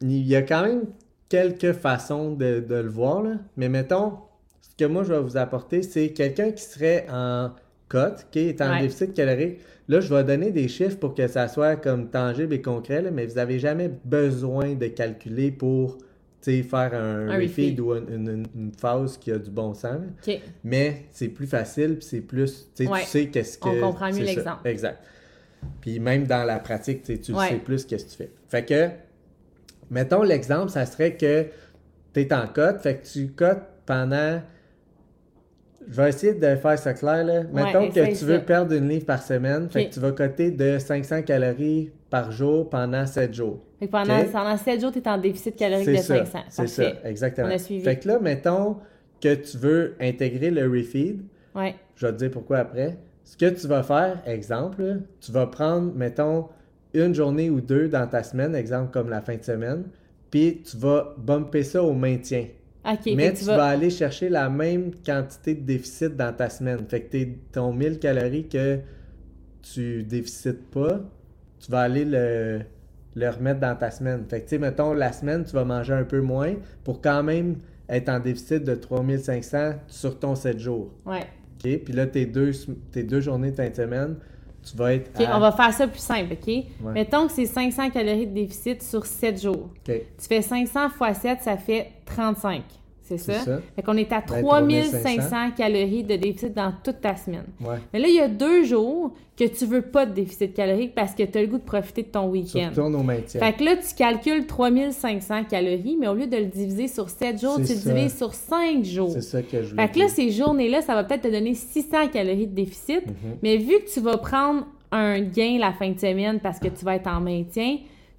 Il y a quand même quelques façons de, de le voir, là. Mais mettons, ce que moi je vais vous apporter, c'est quelqu'un qui serait en cote, qui est en ouais. déficit calorique. Là, je vais donner des chiffres pour que ça soit comme tangible et concret, là, mais vous n'avez jamais besoin de calculer pour faire un, un refeed ou une, une, une phase qui a du bon sens. Okay. Mais c'est plus facile, puis c'est plus. Ouais. Tu sais qu'est-ce que. On comprend mieux l'exemple. Ça. Exact. Puis même dans la pratique, tu ouais. sais plus qu'est-ce que tu fais. Fait que. Mettons l'exemple, ça serait que tu es en cote, fait que tu cotes pendant. Je vais essayer de faire ça clair, là. Mettons ouais, que tu ça. veux perdre une livre par semaine, okay. fait que tu vas coter de cinq cents calories par jour pendant sept jours. Fait que pendant, okay. pendant sept jours, tu es en déficit calorique c'est de ça, cinq cents. C'est ça, exactement. On a suivi. Fait que là, mettons que tu veux intégrer le refeed. Ouais. Je vais te dire pourquoi après. Ce que tu vas faire, exemple, tu vas prendre, mettons, une journée ou deux dans ta semaine, exemple comme la fin de semaine, puis tu vas bumper ça au maintien. Okay, mais tu, tu vas... vas aller chercher la même quantité de déficit dans ta semaine. Fait que t'es, ton mille calories que tu déficites pas, tu vas aller le, le remettre dans ta semaine. Fait que tu sais, mettons, la semaine, tu vas manger un peu moins pour quand même être en déficit de trois mille cinq cents sur ton sept jours. Ouais. OK? Puis là, tes deux, tes deux journées de fin de semaine... Tu vas être okay, à... On va faire ça plus simple, OK? Ouais. Mettons que c'est cinq cents calories de déficit sur sept jours. Okay. Tu fais cinq cents fois sept, ça fait trente-cinq. C'est, c'est ça? ça? Fait qu'on est à trois mille cinq cents calories de déficit dans toute ta semaine. Ouais. Mais là, il y a deux jours que tu veux pas de déficit calorique parce que tu as le goût de profiter de ton week-end. Tu retournes au maintien. Fait que là, tu calcules trois mille cinq cents calories, mais au lieu de le diviser sur sept jours, c'est tu ça. le divises sur cinq jours. C'est ça que je voulais Fait que là, ces journées-là, ça va peut-être te donner six cents calories de déficit, mm-hmm. mais vu que tu vas prendre un gain la fin de semaine parce que tu vas être en maintien,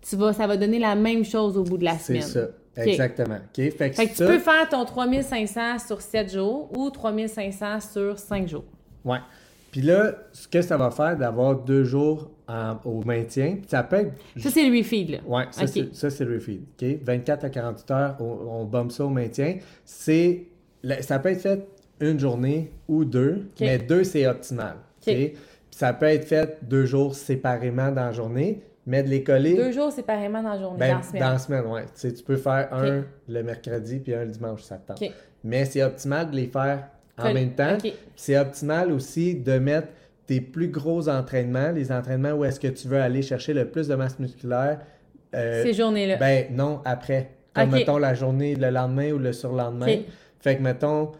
tu vas, ça va donner la même chose au bout de la c'est semaine. C'est ça. Okay. Exactement. Okay. Fait que, fait que tu ça... peux faire ton trois mille cinq cents sur sept jours ou trois mille cinq cents sur cinq jours. Oui. Puis là, ce que ça va faire d'avoir deux jours en, au maintien, ça peut être... Ça, c'est le refeed, là. Oui, ça, okay. ça, c'est le refeed. Okay. vingt-quatre à quarante-huit heures, on, on bombe ça au maintien. C'est... Ça peut être fait une journée ou deux, okay. mais deux, c'est optimal. Okay. Okay. Puis ça peut être fait deux jours séparément dans la journée, mais de les coller... Deux jours séparément dans la journée, ben, dans la semaine. Dans la semaine, oui. Tu sais, tu peux faire okay. un le mercredi puis un le dimanche, ça te tente. Okay. Mais c'est optimal de les faire Colle. en même temps. Okay. C'est optimal aussi de mettre tes plus gros entraînements, les entraînements où est-ce que tu veux aller chercher le plus de masse musculaire. Euh, Ces journées-là. Ben non, après. Comme, okay. mettons, la journée, le lendemain ou le surlendemain. Okay. Fait que, mettons,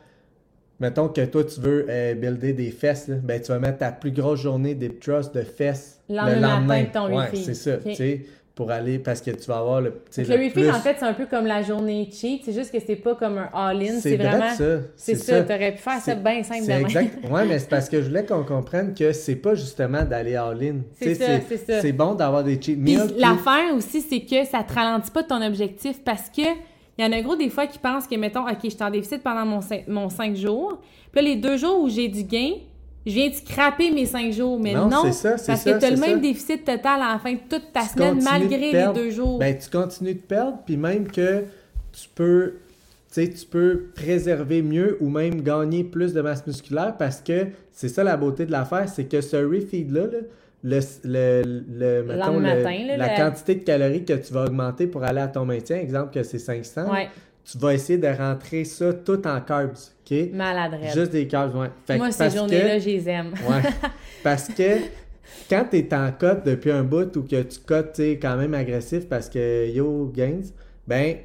mettons que toi, tu veux euh, builder des fesses, là, ben, tu vas mettre ta plus grosse journée des trusts de fesses L'en le lendemain. De ton ouais, wifi. C'est ça, okay. tu sais, pour aller, parce que tu vas avoir le, le, le wifi, plus... en fait, c'est un peu comme la journée cheat, c'est juste que c'est pas comme un all-in, c'est, c'est vraiment... ça. C'est, c'est ça, ça. T'aurais pu faire c'est... ça bien simple c'est demain. Exact... Oui, mais c'est parce que je voulais qu'on comprenne que c'est pas justement d'aller all-in. C'est ça, c'est... c'est ça. C'est bon d'avoir des cheat meals. Puis l'affaire aussi, c'est que ça te ralentit pas de ton objectif, parce que il y en a un gros des fois qui pensent que, mettons, OK, je suis en déficit pendant mon cinq, mon cinq jours. Puis là, les deux jours où j'ai du gain, je viens de scraper mes cinq jours. Mais non, non c'est ça, c'est parce ça, que tu as le même ça. Déficit total à la fin de toute ta tu semaine, malgré les deux jours. Ben, tu continues de perdre, puis même que tu peux, tu sais, tu peux préserver mieux ou même gagner plus de masse musculaire, parce que c'est ça la beauté de l'affaire, c'est que ce refeed-là, là, Le, le, le, mettons, le, matin, là, la le... quantité de calories que tu vas augmenter pour aller à ton maintien, exemple que c'est cinq cents, ouais. tu vas essayer de rentrer ça tout en carbs, OK? Maladresse. Juste des carbs, oui. Moi, ces journées-là, que... je les aime. Ouais. Parce que quand tu es en cote depuis un bout ou que tu cotes, tu es quand même agressif parce que yo, gains, ben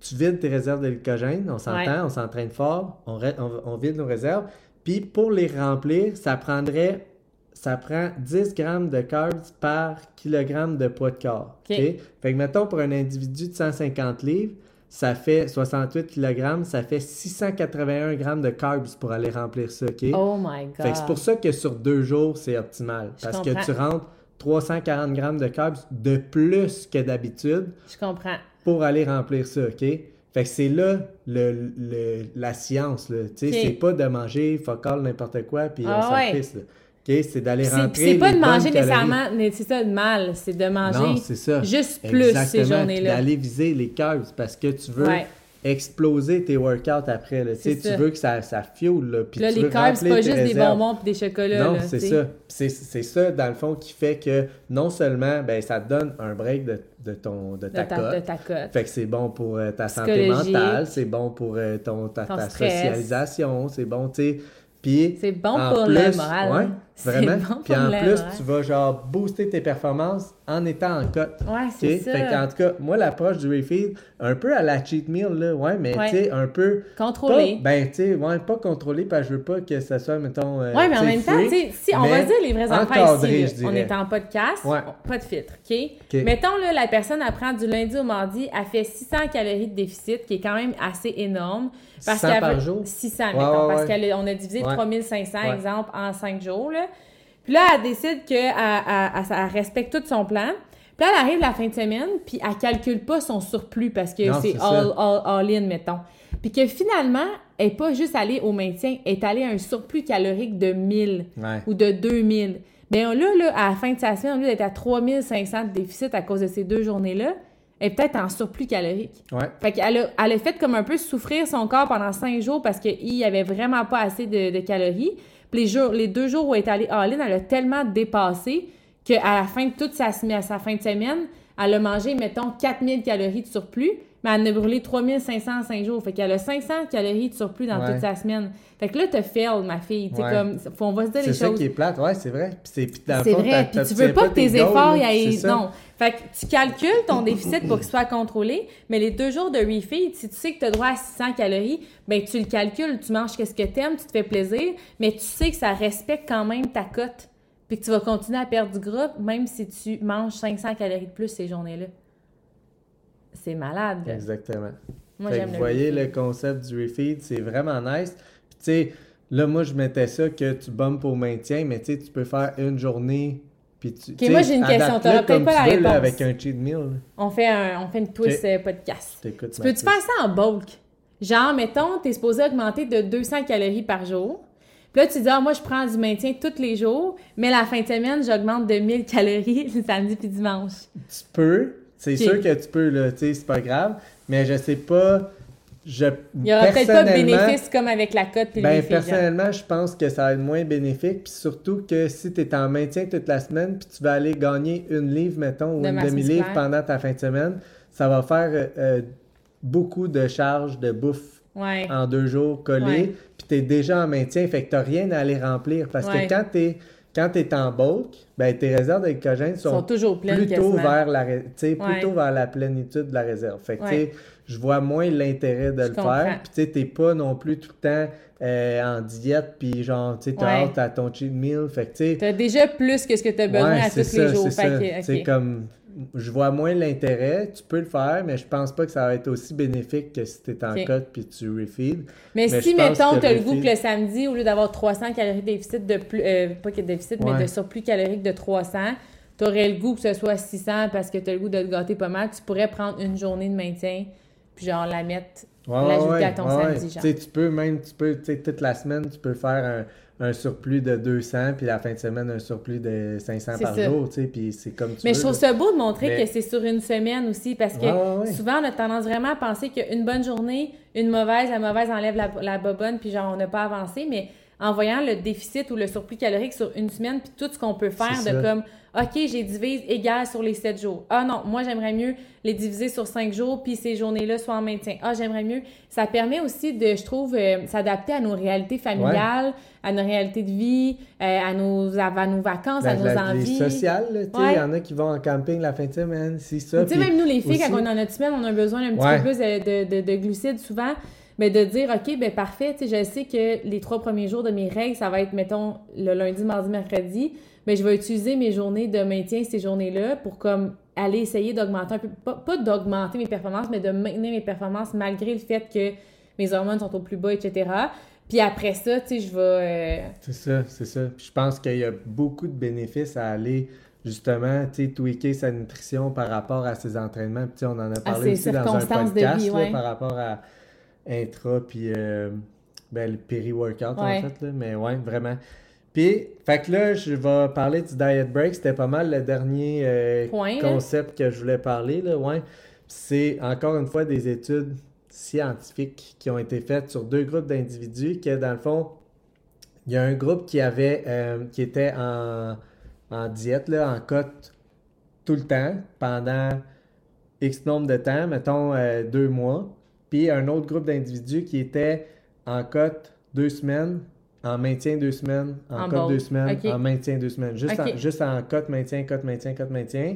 tu vides tes réserves de glycogène, on s'entend, ouais. on s'entraîne fort, on, re... on, on vide nos réserves. Puis pour les remplir, ça prendrait... ça prend dix grammes de carbs par kilogramme de poids de corps. OK. okay? Fait que, mettons, pour un individu de cent cinquante livres, ça fait soixante-huit kilogrammes, ça fait six cent quatre-vingt-un grammes de carbs pour aller remplir ça, OK? Oh my God! Fait que c'est pour ça que sur deux jours, c'est optimal. Je parce comprends. Que tu rentres trois cent quarante grammes de carbs de plus que d'habitude. Je comprends. Pour aller remplir ça, OK? Fait que c'est là le, le, la science, là. Tu sais, okay. c'est pas de manger focal n'importe quoi, puis ah, on s'en fiche, ouais. là. Okay, c'est d'aller rentrer c'est, c'est pas de manger nécessairement, c'est ça de mal, c'est de manger non, c'est ça. Juste plus exactement, ces journées-là. D'aller viser les carbs parce que tu veux ouais. exploser tes workouts après. Là, tu veux que ça, ça fuel. Là, là tu les veux carbs, c'est pas juste réserves. Des bonbons et des chocolats. Non, là, c'est t'sais. Ça. C'est, c'est ça, dans le fond, qui fait que non seulement ben, ça te donne un break de, de, ton, de, ta, de, ta, cote, de ta cote. Fait que c'est bon pour euh, ta santé mentale, c'est bon pour euh, ton, ta, ton ta socialisation, c'est bon, tu sais. Puis, c'est bon pour plus, le moral. Ouais, vraiment. Bon puis en plus, moral. Tu vas genre booster tes performances en étant en cote. Ouais, c'est okay? ça. Fait qu'en tout cas, moi, l'approche du refeed, un peu à la cheat meal, là, ouais, mais ouais. tu sais, un peu... Contrôlé. Pas, ben, tu sais, ouais, pas contrôlé, parce que je veux pas que ça soit, mettons... Euh, ouais, mais en même free, temps, tu sais, si on va dire les vraies affaires ici, on est en podcast, ouais. pas de filtre, OK? okay. Mettons, là, la personne, elle prend du lundi au mardi, elle fait six cents calories de déficit, qui est quand même assez énorme. Parce six cents par jour? six cents, ouais, mettons, ouais, parce ouais. qu'on a divisé ouais. trois mille cinq cents, ouais. exemple, en cinq jours, là. Puis là, elle décide qu'elle elle, elle respecte tout son plan. Puis là, elle arrive la fin de semaine, puis elle calcule pas son surplus parce que non, c'est, c'est all, all, all in, mettons. Puis que finalement, elle n'est pas juste allée au maintien, elle est allée à un surplus calorique de mille ouais. ou de deux mille. Bien là, là, à la fin de sa semaine, au lieu d'être à trois mille cinq cents de déficit à cause de ces deux journées-là, elle est peut-être en surplus calorique. Ouais. Fait qu'elle a, elle a fait comme un peu souffrir son corps pendant cinq jours parce qu'il n'y avait vraiment pas assez de, de calories. Puis les, jours, les deux jours où elle est allée all-in, elle a tellement dépassé qu'à la fin de toute sa, à sa fin de semaine, elle a mangé, mettons, quatre mille calories de surplus, mais elle en a brûlé trois mille cinq cents en cinq jours. Fait qu'elle a cinq cents calories de surplus dans ouais. toute sa semaine. Fait que là, t'as fail, ma fille. Ouais. Comme, on va se dire c'est les choses. C'est ça qui est plate, ouais, c'est vrai. Puis c'est, puis dans c'est fond, vrai, puis tu veux pas que tes goals, efforts y aillent. Non. Fait que tu calcules ton déficit pour qu'il soit contrôlé, mais les deux jours de refeed, si tu sais que tu as droit à six cents calories, ben tu le calcules, tu manges ce que tu aimes, tu te fais plaisir, mais tu sais que ça respecte quand même ta cote, puis que tu vas continuer à perdre du gras, même si tu manges cinq cents calories de plus ces journées-là. C'est malade. Là. Exactement. Moi, fait j'aime que vous voyez refeed. Le concept du refeed, c'est vraiment nice. Puis tu sais, là, moi, je mettais ça que tu bumpes au maintien, mais tu sais, tu peux faire une journée... Puis tu, OK, moi, j'ai une question. T'auras peut-être pas la réponse. Là, avec un cheat meal. On fait, un, on fait une twist okay. podcast. T'écoutes tu peux-tu twist. Faire ça en bulk? Genre, mettons, t'es supposé augmenter de deux cents calories par jour. Puis là, tu dis, ah, moi, je prends du maintien tous les jours, mais la fin de semaine, j'augmente de mille calories le samedi puis dimanche. Tu peux. C'est okay. sûr que tu peux, là. Tu sais, c'est pas grave. Mais je sais pas... Je, il n'y aura peut-être pas de bénéfice comme avec la cote et ben, le personnellement, je pense que ça va être moins bénéfique. Puis surtout que si tu es en maintien toute la semaine puis tu vas aller gagner une livre, mettons, ou de une demi-livre pendant ta fin de semaine, ça va faire euh, beaucoup de charges de bouffe ouais. en deux jours collées. Ouais. Puis tu es déjà en maintien, fait que tu n'as rien à aller remplir. Parce ouais. que quand tu es Quand tu es en bulk, ben, tes réserves d'glycogène sont, sont toujours pleines plutôt, vers la, ouais. plutôt vers la plénitude de la réserve. Fait que ouais. je vois moins l'intérêt de je le comprends. faire. Puis tu n'es pas non plus tout le temps euh, en diète, puis genre, tu as ouais. hâte à ton cheat meal. Tu as déjà plus que ce que tu as besoin ouais, à tous ça, les jours. C'est fait ça. Okay. Comme, je vois moins l'intérêt. Tu peux le faire, mais je pense pas que ça va être aussi bénéfique que si tu es en okay. cut puis tu refeed. Mais, mais si, mettons, tu as le goût que le samedi, au lieu d'avoir trois cents calories de déficit, de plus, euh, pas que de déficit, ouais. mais de surplus calorique de trois cents, tu aurais le goût que ce soit six cents parce que tu as le goût de te gâter pas mal, tu pourrais prendre une journée de maintien puis genre la mettre, ouais, l'ajouter ouais, à ton ouais, samedi. Genre. Tu peux même, tu peux, toute la semaine, tu peux faire un, un surplus de deux cents puis la fin de semaine, un surplus de cinq cents c'est par ça. jour. Puis c'est comme tu Mais veux, je trouve là. ça beau de montrer Mais... que c'est sur une semaine aussi parce que ouais, ouais, souvent, on a tendance vraiment à penser qu'une bonne journée, une mauvaise, la mauvaise enlève la, la bobonne puis genre on n'a pas avancé. Mais en voyant le déficit ou le surplus calorique sur une semaine puis tout ce qu'on peut faire de comme OK, j'ai divise égal sur les sept jours. Ah non, moi j'aimerais mieux les diviser sur cinq jours puis ces journées-là soient en maintien. Ah, j'aimerais mieux. Ça permet aussi de, je trouve, euh, s'adapter à nos réalités familiales, ouais. à nos réalités de vie, euh, à, nos, à, à nos vacances, la, à nos la, envies. La vie sociale, tu sais, il ouais. y en a qui vont en camping la fin de semaine, c'est ça. Tu sais, même nous les filles, aussi... quand on est en notre semaine, on a besoin d'un petit ouais. peu plus de, de, de, de glucides souvent. Mais de dire, OK, ben parfait, tu sais, je sais que les trois premiers jours de mes règles, ça va être, mettons, le lundi, mardi, mercredi, mais je vais utiliser mes journées de maintien, ces journées-là, pour comme aller essayer d'augmenter un peu, pas, pas d'augmenter mes performances, mais de maintenir mes performances malgré le fait que mes hormones sont au plus bas, et cetera. Puis après ça, tu sais, je vais... Euh... C'est ça, c'est ça. Puis je pense qu'il y a beaucoup de bénéfices à aller... justement, tu sais, tweaker sa nutrition par rapport à ses entraînements. Puis, on en a parlé aussi dans un podcast, vie, ouais. là, par rapport à intra, puis euh, ben, le péri-workout, ouais. en fait, là. Mais ouais, vraiment. Puis, fait que là, je vais parler du diet break. C'était pas mal le dernier euh, Point, concept là. que je voulais parler, là, ouais. C'est, encore une fois, des études scientifiques qui ont été faites sur deux groupes d'individus qui, dans le fond, il y a un groupe qui avait, euh, qui était en... en diète, là, en cut tout le temps, pendant X nombre de temps, mettons euh, deux mois. Puis un autre groupe d'individus qui était en cut deux semaines, en maintien deux semaines, en, en cut bold. deux semaines, okay. en maintien deux semaines. Juste, okay. en, juste en cut, maintien, cut, maintien, cut, maintien.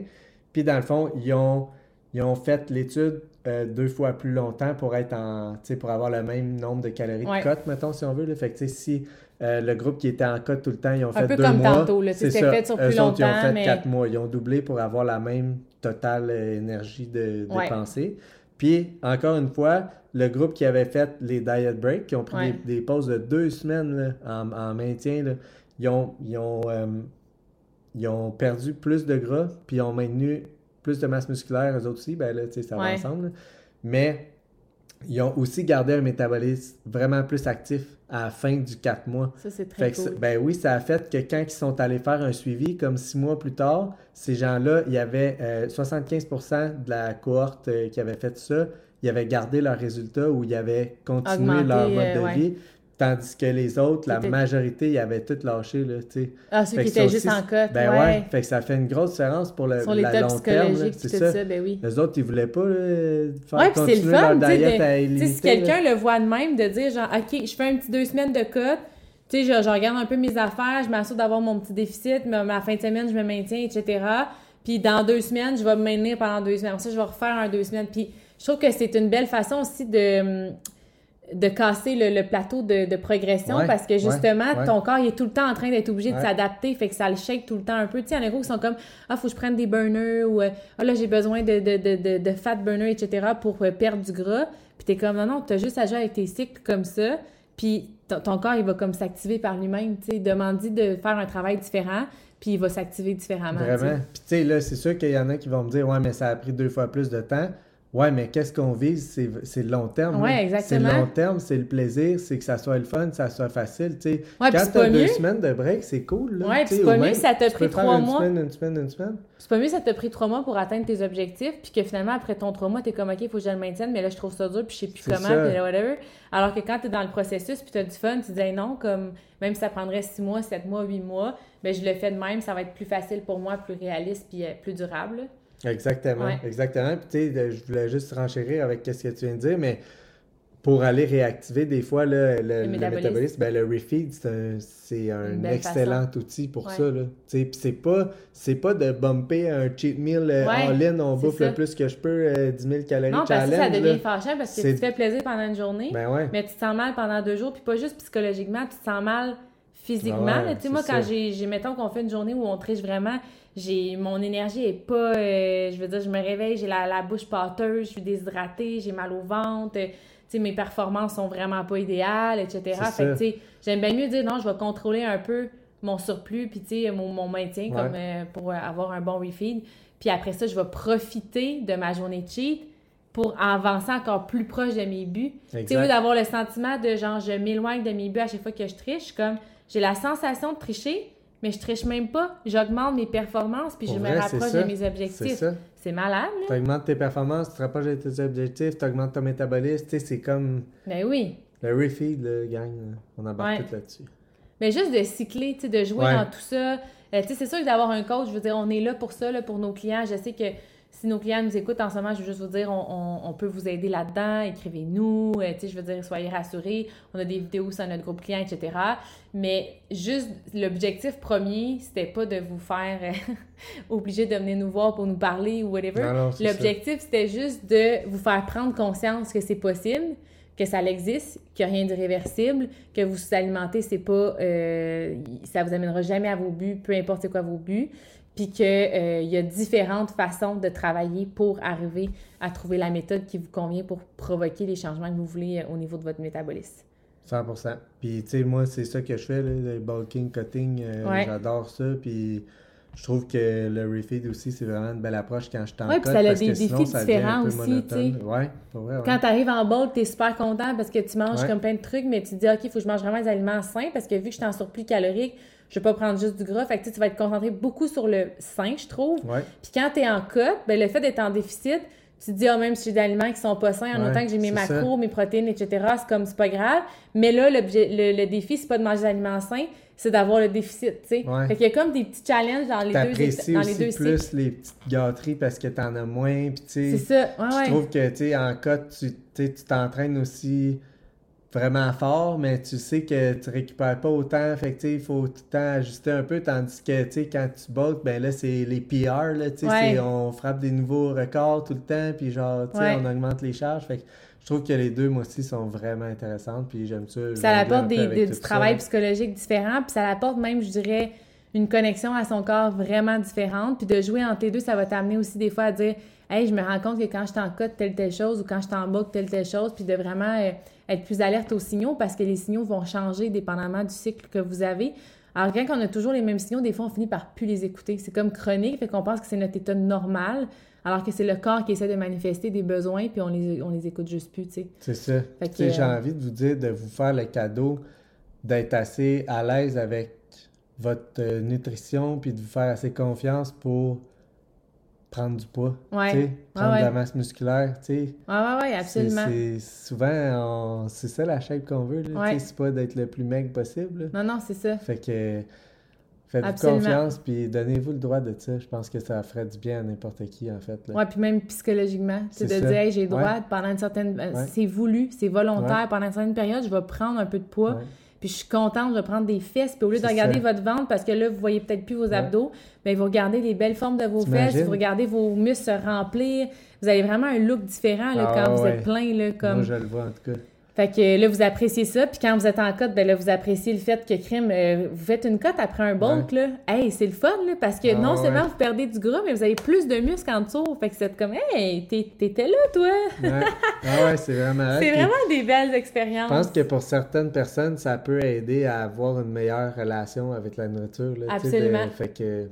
Puis dans le fond, ils ont, ils ont fait l'étude euh, deux fois plus longtemps pour être en, tu sais, pour avoir le même nombre de calories ouais. de cut, mettons, si on veut. Là. Fait que tu sais, si... Euh, le groupe qui était en cut tout le temps, ils ont un fait deux mois. Un peu comme tantôt, là, c'est ça. Fait sur plus Eux longtemps, autres, ils ont fait mais... quatre mois. Ils ont doublé pour avoir la même totale énergie de, de ouais. dépensée. Puis, encore une fois, le groupe qui avait fait les diet breaks, qui ont pris ouais. des, des pauses de deux semaines là, en, en maintien, là, ils, ont, ils, ont, euh, ils ont perdu plus de gras, puis ils ont maintenu plus de masse musculaire, eux autres aussi. Ben là, tu sais, ça va ouais. ensemble. Là. Mais... ils ont aussi gardé un métabolisme vraiment plus actif à la fin du quatre mois. Ça, c'est très fait cool. Ça, ben oui, ça a fait que quand ils sont allés faire un suivi, comme six mois plus tard, ces gens-là, il y avait euh, soixante-quinze pour cent de la cohorte euh, qui avait fait ça, ils avaient gardé leurs résultats ou ils avaient continué Augmenté, leur mode euh, de ouais. vie. Tandis que les autres, la C'était... majorité, ils avaient tout lâché, là, tu sais. Ah, ceux fait qui étaient juste aussi... en cote, ben ouais. ouais. Fait que ça fait une grosse différence pour le Sur les la long terme, là, c'est ça. ça. Ben oui. Les autres, ils voulaient pas euh, faire ouais, continuer c'est le fun, leur diète de... à éliminer. Si quelqu'un là. le voit de même, de dire genre, OK, je fais un petit deux semaines de cote, tu sais, je, je regarde un peu mes affaires, je m'assure d'avoir mon petit déficit, mais ma fin de semaine, je me maintiens, et cetera. Puis dans deux semaines, je vais me maintenir pendant deux semaines. Ensuite, je vais refaire un deux semaines. Puis je trouve que c'est une belle façon aussi de... de casser le, le plateau de, de progression ouais, parce que justement, ouais, ouais. ton corps, il est tout le temps en train d'être obligé ouais. de s'adapter, fait que ça le shake tout le temps un peu. Tu sais, il y en a gros qui sont comme « Ah, faut que je prenne des burners » ou « Ah là, j'ai besoin de, de, de, de, de fat burners, et cetera pour perdre du gras. » Puis t'es comme « Non, non, t'as juste à jouer avec tes cycles comme ça. » Puis ton, ton corps, il va comme s'activer par lui-même, tu sais. Demande-lui de faire un travail différent, puis il va s'activer différemment. Vraiment. Puis tu sais, là, c'est sûr qu'il y en a qui vont me dire « Ouais, mais ça a pris deux fois plus de temps. » Ouais, mais qu'est-ce qu'on vise? C'est, c'est le long terme. Ouais, exactement. C'est le long terme, c'est le plaisir, c'est que ça soit le fun, que ça soit facile. Ouais, quand tu as deux mieux. semaines de break, c'est cool. Là, ouais, puis c'est pas mieux si ça t'a pris trois mois. Une semaine, une semaine, une semaine. C'est pas mieux si ça t'a pris trois mois pour atteindre tes objectifs, puis que finalement, après ton trois mois, t'es comme, OK, il faut que je le maintienne, mais là, je trouve ça dur, puis je sais plus c'est comment, ça. puis whatever. Alors que quand t'es dans le processus, puis t'as du fun, tu dis hey, non, comme même si ça prendrait six mois, sept mois, huit mois, ben je le fais de même, ça va être plus facile pour moi, plus réaliste, puis euh, plus durable. Exactement, ouais. exactement. Puis tu sais, je voulais juste renchérir avec ce que tu viens de dire, mais pour aller réactiver des fois là, le, le, le métabolisme, ben, le ReFeed, c'est un, c'est un excellent façon. outil pour ouais. ça. Là. C'est, pas, c'est pas de bumper un cheat meal ouais, en ligne, on bouffe ça. le plus que je peux, euh, dix mille calories non, challenge. Non, parce que ça devient fâchant parce que c'est... tu te fais plaisir pendant une journée, ben ouais. mais tu te sens mal pendant deux jours, puis pas juste psychologiquement, tu te sens mal physiquement. Ah ouais, tu sais, moi, quand j'ai, j'ai, mettons qu'on fait une journée où on triche vraiment, j'ai, mon énergie est pas, euh, je veux dire, je me réveille, j'ai la, la bouche pâteuse, je suis déshydratée, j'ai mal au ventre, euh, tu sais, mes performances sont vraiment pas idéales, et cetera. C'est fait que, tu sais, j'aime bien mieux dire, non, je vais contrôler un peu mon surplus, puis tu sais, mon, mon maintien, ouais. comme euh, pour avoir un bon refeed. Puis après ça, je vais profiter de ma journée de cheat pour avancer encore plus proche de mes buts. Tu sais, au lieu d'avoir le sentiment de, genre, je m'éloigne de mes buts à chaque fois que je triche, comme... J'ai la sensation de tricher, mais je triche même pas. J'augmente mes performances, puis je vrai, me rapproche de mes objectifs. C'est, c'est malade, là. Tu augmentes tes performances, tu te rapproches de tes objectifs, tu augmentes ton métabolisme. Tu sais, c'est comme... Ben oui. Le refeed, le gang, on embarque ouais. tout là-dessus. Mais juste de cycler, tu sais, de jouer ouais. dans tout ça. Euh, tu sais, c'est sûr que d'avoir un coach, je veux dire, on est là pour ça, là, pour nos clients. Je sais que si nos clients nous écoutent en ce moment, je veux juste vous dire, on, on, on peut vous aider là-dedans, écrivez-nous, euh, tu sais, je veux dire, soyez rassurés, on a des vidéos sur notre groupe client, et cetera. Mais juste, l'objectif premier, c'était pas de vous faire euh, obligé de venir nous voir pour nous parler ou whatever. Non, non, c'est l'objectif, ça. C'était juste de vous faire prendre conscience que c'est possible, que ça existe, qu'il n'y a rien d'irréversible, que vous vous alimentez, c'est pas, euh, ça vous amènera jamais à vos buts, peu importe c'est quoi vos buts. Puis qu'il euh, y a différentes façons de travailler pour arriver à trouver la méthode qui vous convient pour provoquer les changements que vous voulez euh, au niveau de votre métabolisme. cent pour cent. Puis, tu sais, moi, c'est ça que je fais, là, le bulking, cutting, euh, ouais. j'adore ça. Puis, je trouve que le refeed aussi, c'est vraiment une belle approche quand je t'en ouais, cut, parce que sinon, défis ça devient un peu aussi, monotone. Ouais, pour vrai, ouais. Quand tu arrives en bulk, tu es super content parce que tu manges ouais. comme plein de trucs, mais tu te dis, OK, il faut que je mange vraiment des aliments sains parce que vu que je suis en surplus calorique, je ne vais pas prendre juste du gras. Fait que tu vas être concentré beaucoup sur le sain, je trouve. Ouais. Puis quand tu es en cut, ben, le fait d'être en déficit, tu te dis, ah, oh, même si j'ai des aliments qui ne sont pas sains, en ouais, autant que j'ai mes macros, ça. mes protéines, et cetera, c'est comme, c'est pas grave. Mais là, le, le, le défi, c'est pas de manger des aliments sains, c'est d'avoir le déficit, tu sais. Ouais. Fait qu'il y a comme des petits challenges dans les T'apprécies deux dans les deux cycles. T'apprécies aussi plus les petites gâteries parce que t'en as moins, puis tu sais... C'est ça, ouais, Je ouais. trouve que, tu sais, en cut, tu tu t'entraînes aussi... vraiment fort, mais tu sais que tu récupères pas autant, fait que il faut tout le temps ajuster un peu, tandis que tu sais quand tu bulk, ben là c'est les P R, là, tu sais, ouais. on frappe des nouveaux records tout le temps, puis genre, tu sais, ouais. on augmente les charges, fait que je trouve que les deux, moi aussi, sont vraiment intéressantes, puis j'aime ça. Puis ça apporte des, des, du ça. travail psychologique différent, puis ça apporte même, je dirais, une connexion à son corps vraiment différente, puis de jouer entre les deux, ça va t'amener aussi des fois à dire, hey, je me rends compte que quand je t'en cote telle telle chose, ou quand je t'en bulk telle telle chose, puis de vraiment... Euh, être plus alerte aux signaux parce que les signaux vont changer dépendamment du cycle que vous avez. Alors, quand on a toujours les mêmes signaux, des fois, on finit par plus les écouter. C'est comme chronique, fait qu'on pense que c'est notre état normal, alors que c'est le corps qui essaie de manifester des besoins, puis on les, on les écoute juste plus, tu sais. C'est ça. Fait que, euh... j'ai envie de vous dire de vous faire le cadeau d'être assez à l'aise avec votre nutrition, puis de vous faire assez confiance pour... prendre du poids, ouais. tu sais, prendre ouais, ouais. de la masse musculaire, tu sais. Oui, oui, oui, absolument. C'est, c'est souvent, on, c'est ça la shape qu'on veut, là, ouais. tu sais, c'est pas d'être le plus maigre possible. Là. Non, non, c'est ça. Fait que, faites-vous absolument. confiance, puis donnez-vous le droit de ça. Je pense que ça ferait du bien à n'importe qui, en fait. Oui, puis même psychologiquement, c'est de ça. dire, hey, j'ai le droit, ouais. pendant une certaine... Ouais. C'est voulu, c'est volontaire, ouais. pendant une certaine période, je vais prendre un peu de poids. Ouais. Puis je suis contente, je vais prendre des fesses. Puis au lieu de regarder votre ventre, parce que là, vous voyez peut-être plus vos abdos, mais vous regardez les belles formes de vos T'imagines? fesses, vous regardez vos muscles se remplir. Vous avez vraiment un look différent là, ah, quand ouais. vous êtes plein. Là, comme... Moi, je le vois en tout cas. Fait que là, vous appréciez ça. Puis quand vous êtes en cote, ben là, vous appréciez le fait que crime, euh, vous faites une cote après un bulk, ouais. là. Hey, c'est le fun, là, parce que ah, non seulement ouais. vous perdez du gras, mais vous avez plus de muscles en dessous. Fait que c'est comme, hey, t'es, t'étais là, toi. ouais. Ah ouais, c'est vraiment. C'est vraiment des belles expériences. Je pense que pour certaines personnes, ça peut aider à avoir une meilleure relation avec la nourriture, là. Absolument. De, fait que.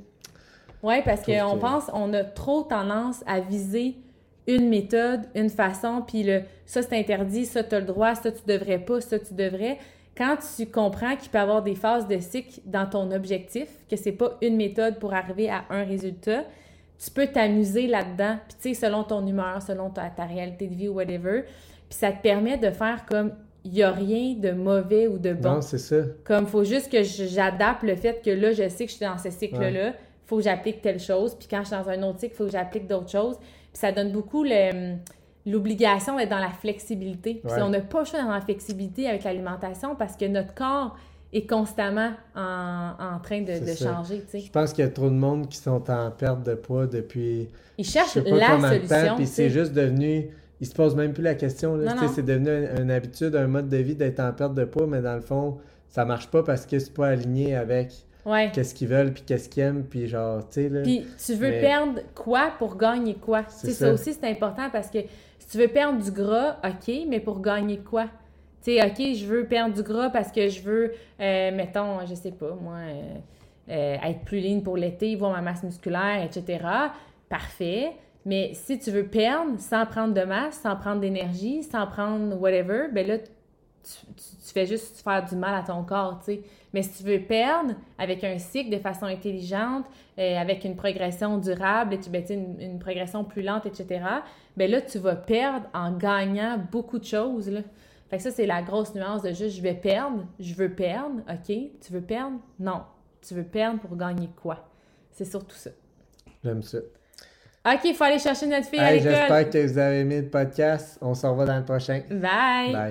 Oui, parce qu'on que... pense, on a trop tendance à viser une méthode, une façon, puis le ça c'est interdit, ça t'as le droit, ça tu devrais pas, ça tu devrais. Quand tu comprends qu'il peut y avoir des phases de cycle dans ton objectif, que c'est pas une méthode pour arriver à un résultat, tu peux t'amuser là-dedans, puis tu sais, selon ton humeur, selon ta, ta réalité de vie ou whatever, puis ça te permet de faire comme il n'y a rien de mauvais ou de bon. Non, c'est ça. Comme faut juste que j'adapte le fait que là, je sais que je suis dans ce cycle-là, ouais. faut que j'applique telle chose, puis quand je suis dans un autre cycle, faut que j'applique d'autres choses. Puis ça donne beaucoup le, l'obligation est dans la flexibilité. Puis ouais. on n'a pas le choix dans la flexibilité avec l'alimentation parce que notre corps est constamment en, en train de, de changer. T'sais. Je pense qu'il y a trop de monde qui sont en perte de poids depuis... Ils cherchent je sais pas la solution. Puis c'est juste devenu... Ils se posent même plus la question. Là, non, non. C'est devenu une, une habitude, un mode de vie d'être en perte de poids, mais dans le fond, ça marche pas parce que c'est pas aligné avec... Ouais. Qu'est-ce qu'ils veulent, puis qu'est-ce qu'ils aiment, puis genre, tu sais, là... Puis tu veux mais... perdre quoi pour gagner quoi? Tu sais, ça. ça aussi, c'est important parce que si tu veux perdre du gras, OK, mais pour gagner quoi? Tu sais, OK, je veux perdre du gras parce que je veux, euh, mettons, je sais pas, moi, euh, euh, être plus lean pour l'été, voir ma masse musculaire, et cetera. Parfait. Mais si tu veux perdre sans prendre de masse, sans prendre d'énergie, sans prendre whatever, ben là, Tu, tu, tu fais juste faire du mal à ton corps, tu sais. Mais si tu veux perdre avec un cycle de façon intelligente, euh, avec une progression durable, et tu, ben, tu sais, une, une progression plus lente, et cetera, ben là, tu vas perdre en gagnant beaucoup de choses, là. Fait que ça, c'est la grosse nuance de juste, je vais perdre, je veux perdre, OK, tu veux perdre? Non. Tu veux perdre pour gagner quoi? C'est surtout ça. J'aime ça. OK, il faut aller chercher notre fille hey, à l'école. J'espère que vous avez aimé le podcast. On se revoit dans le prochain. Bye! Bye!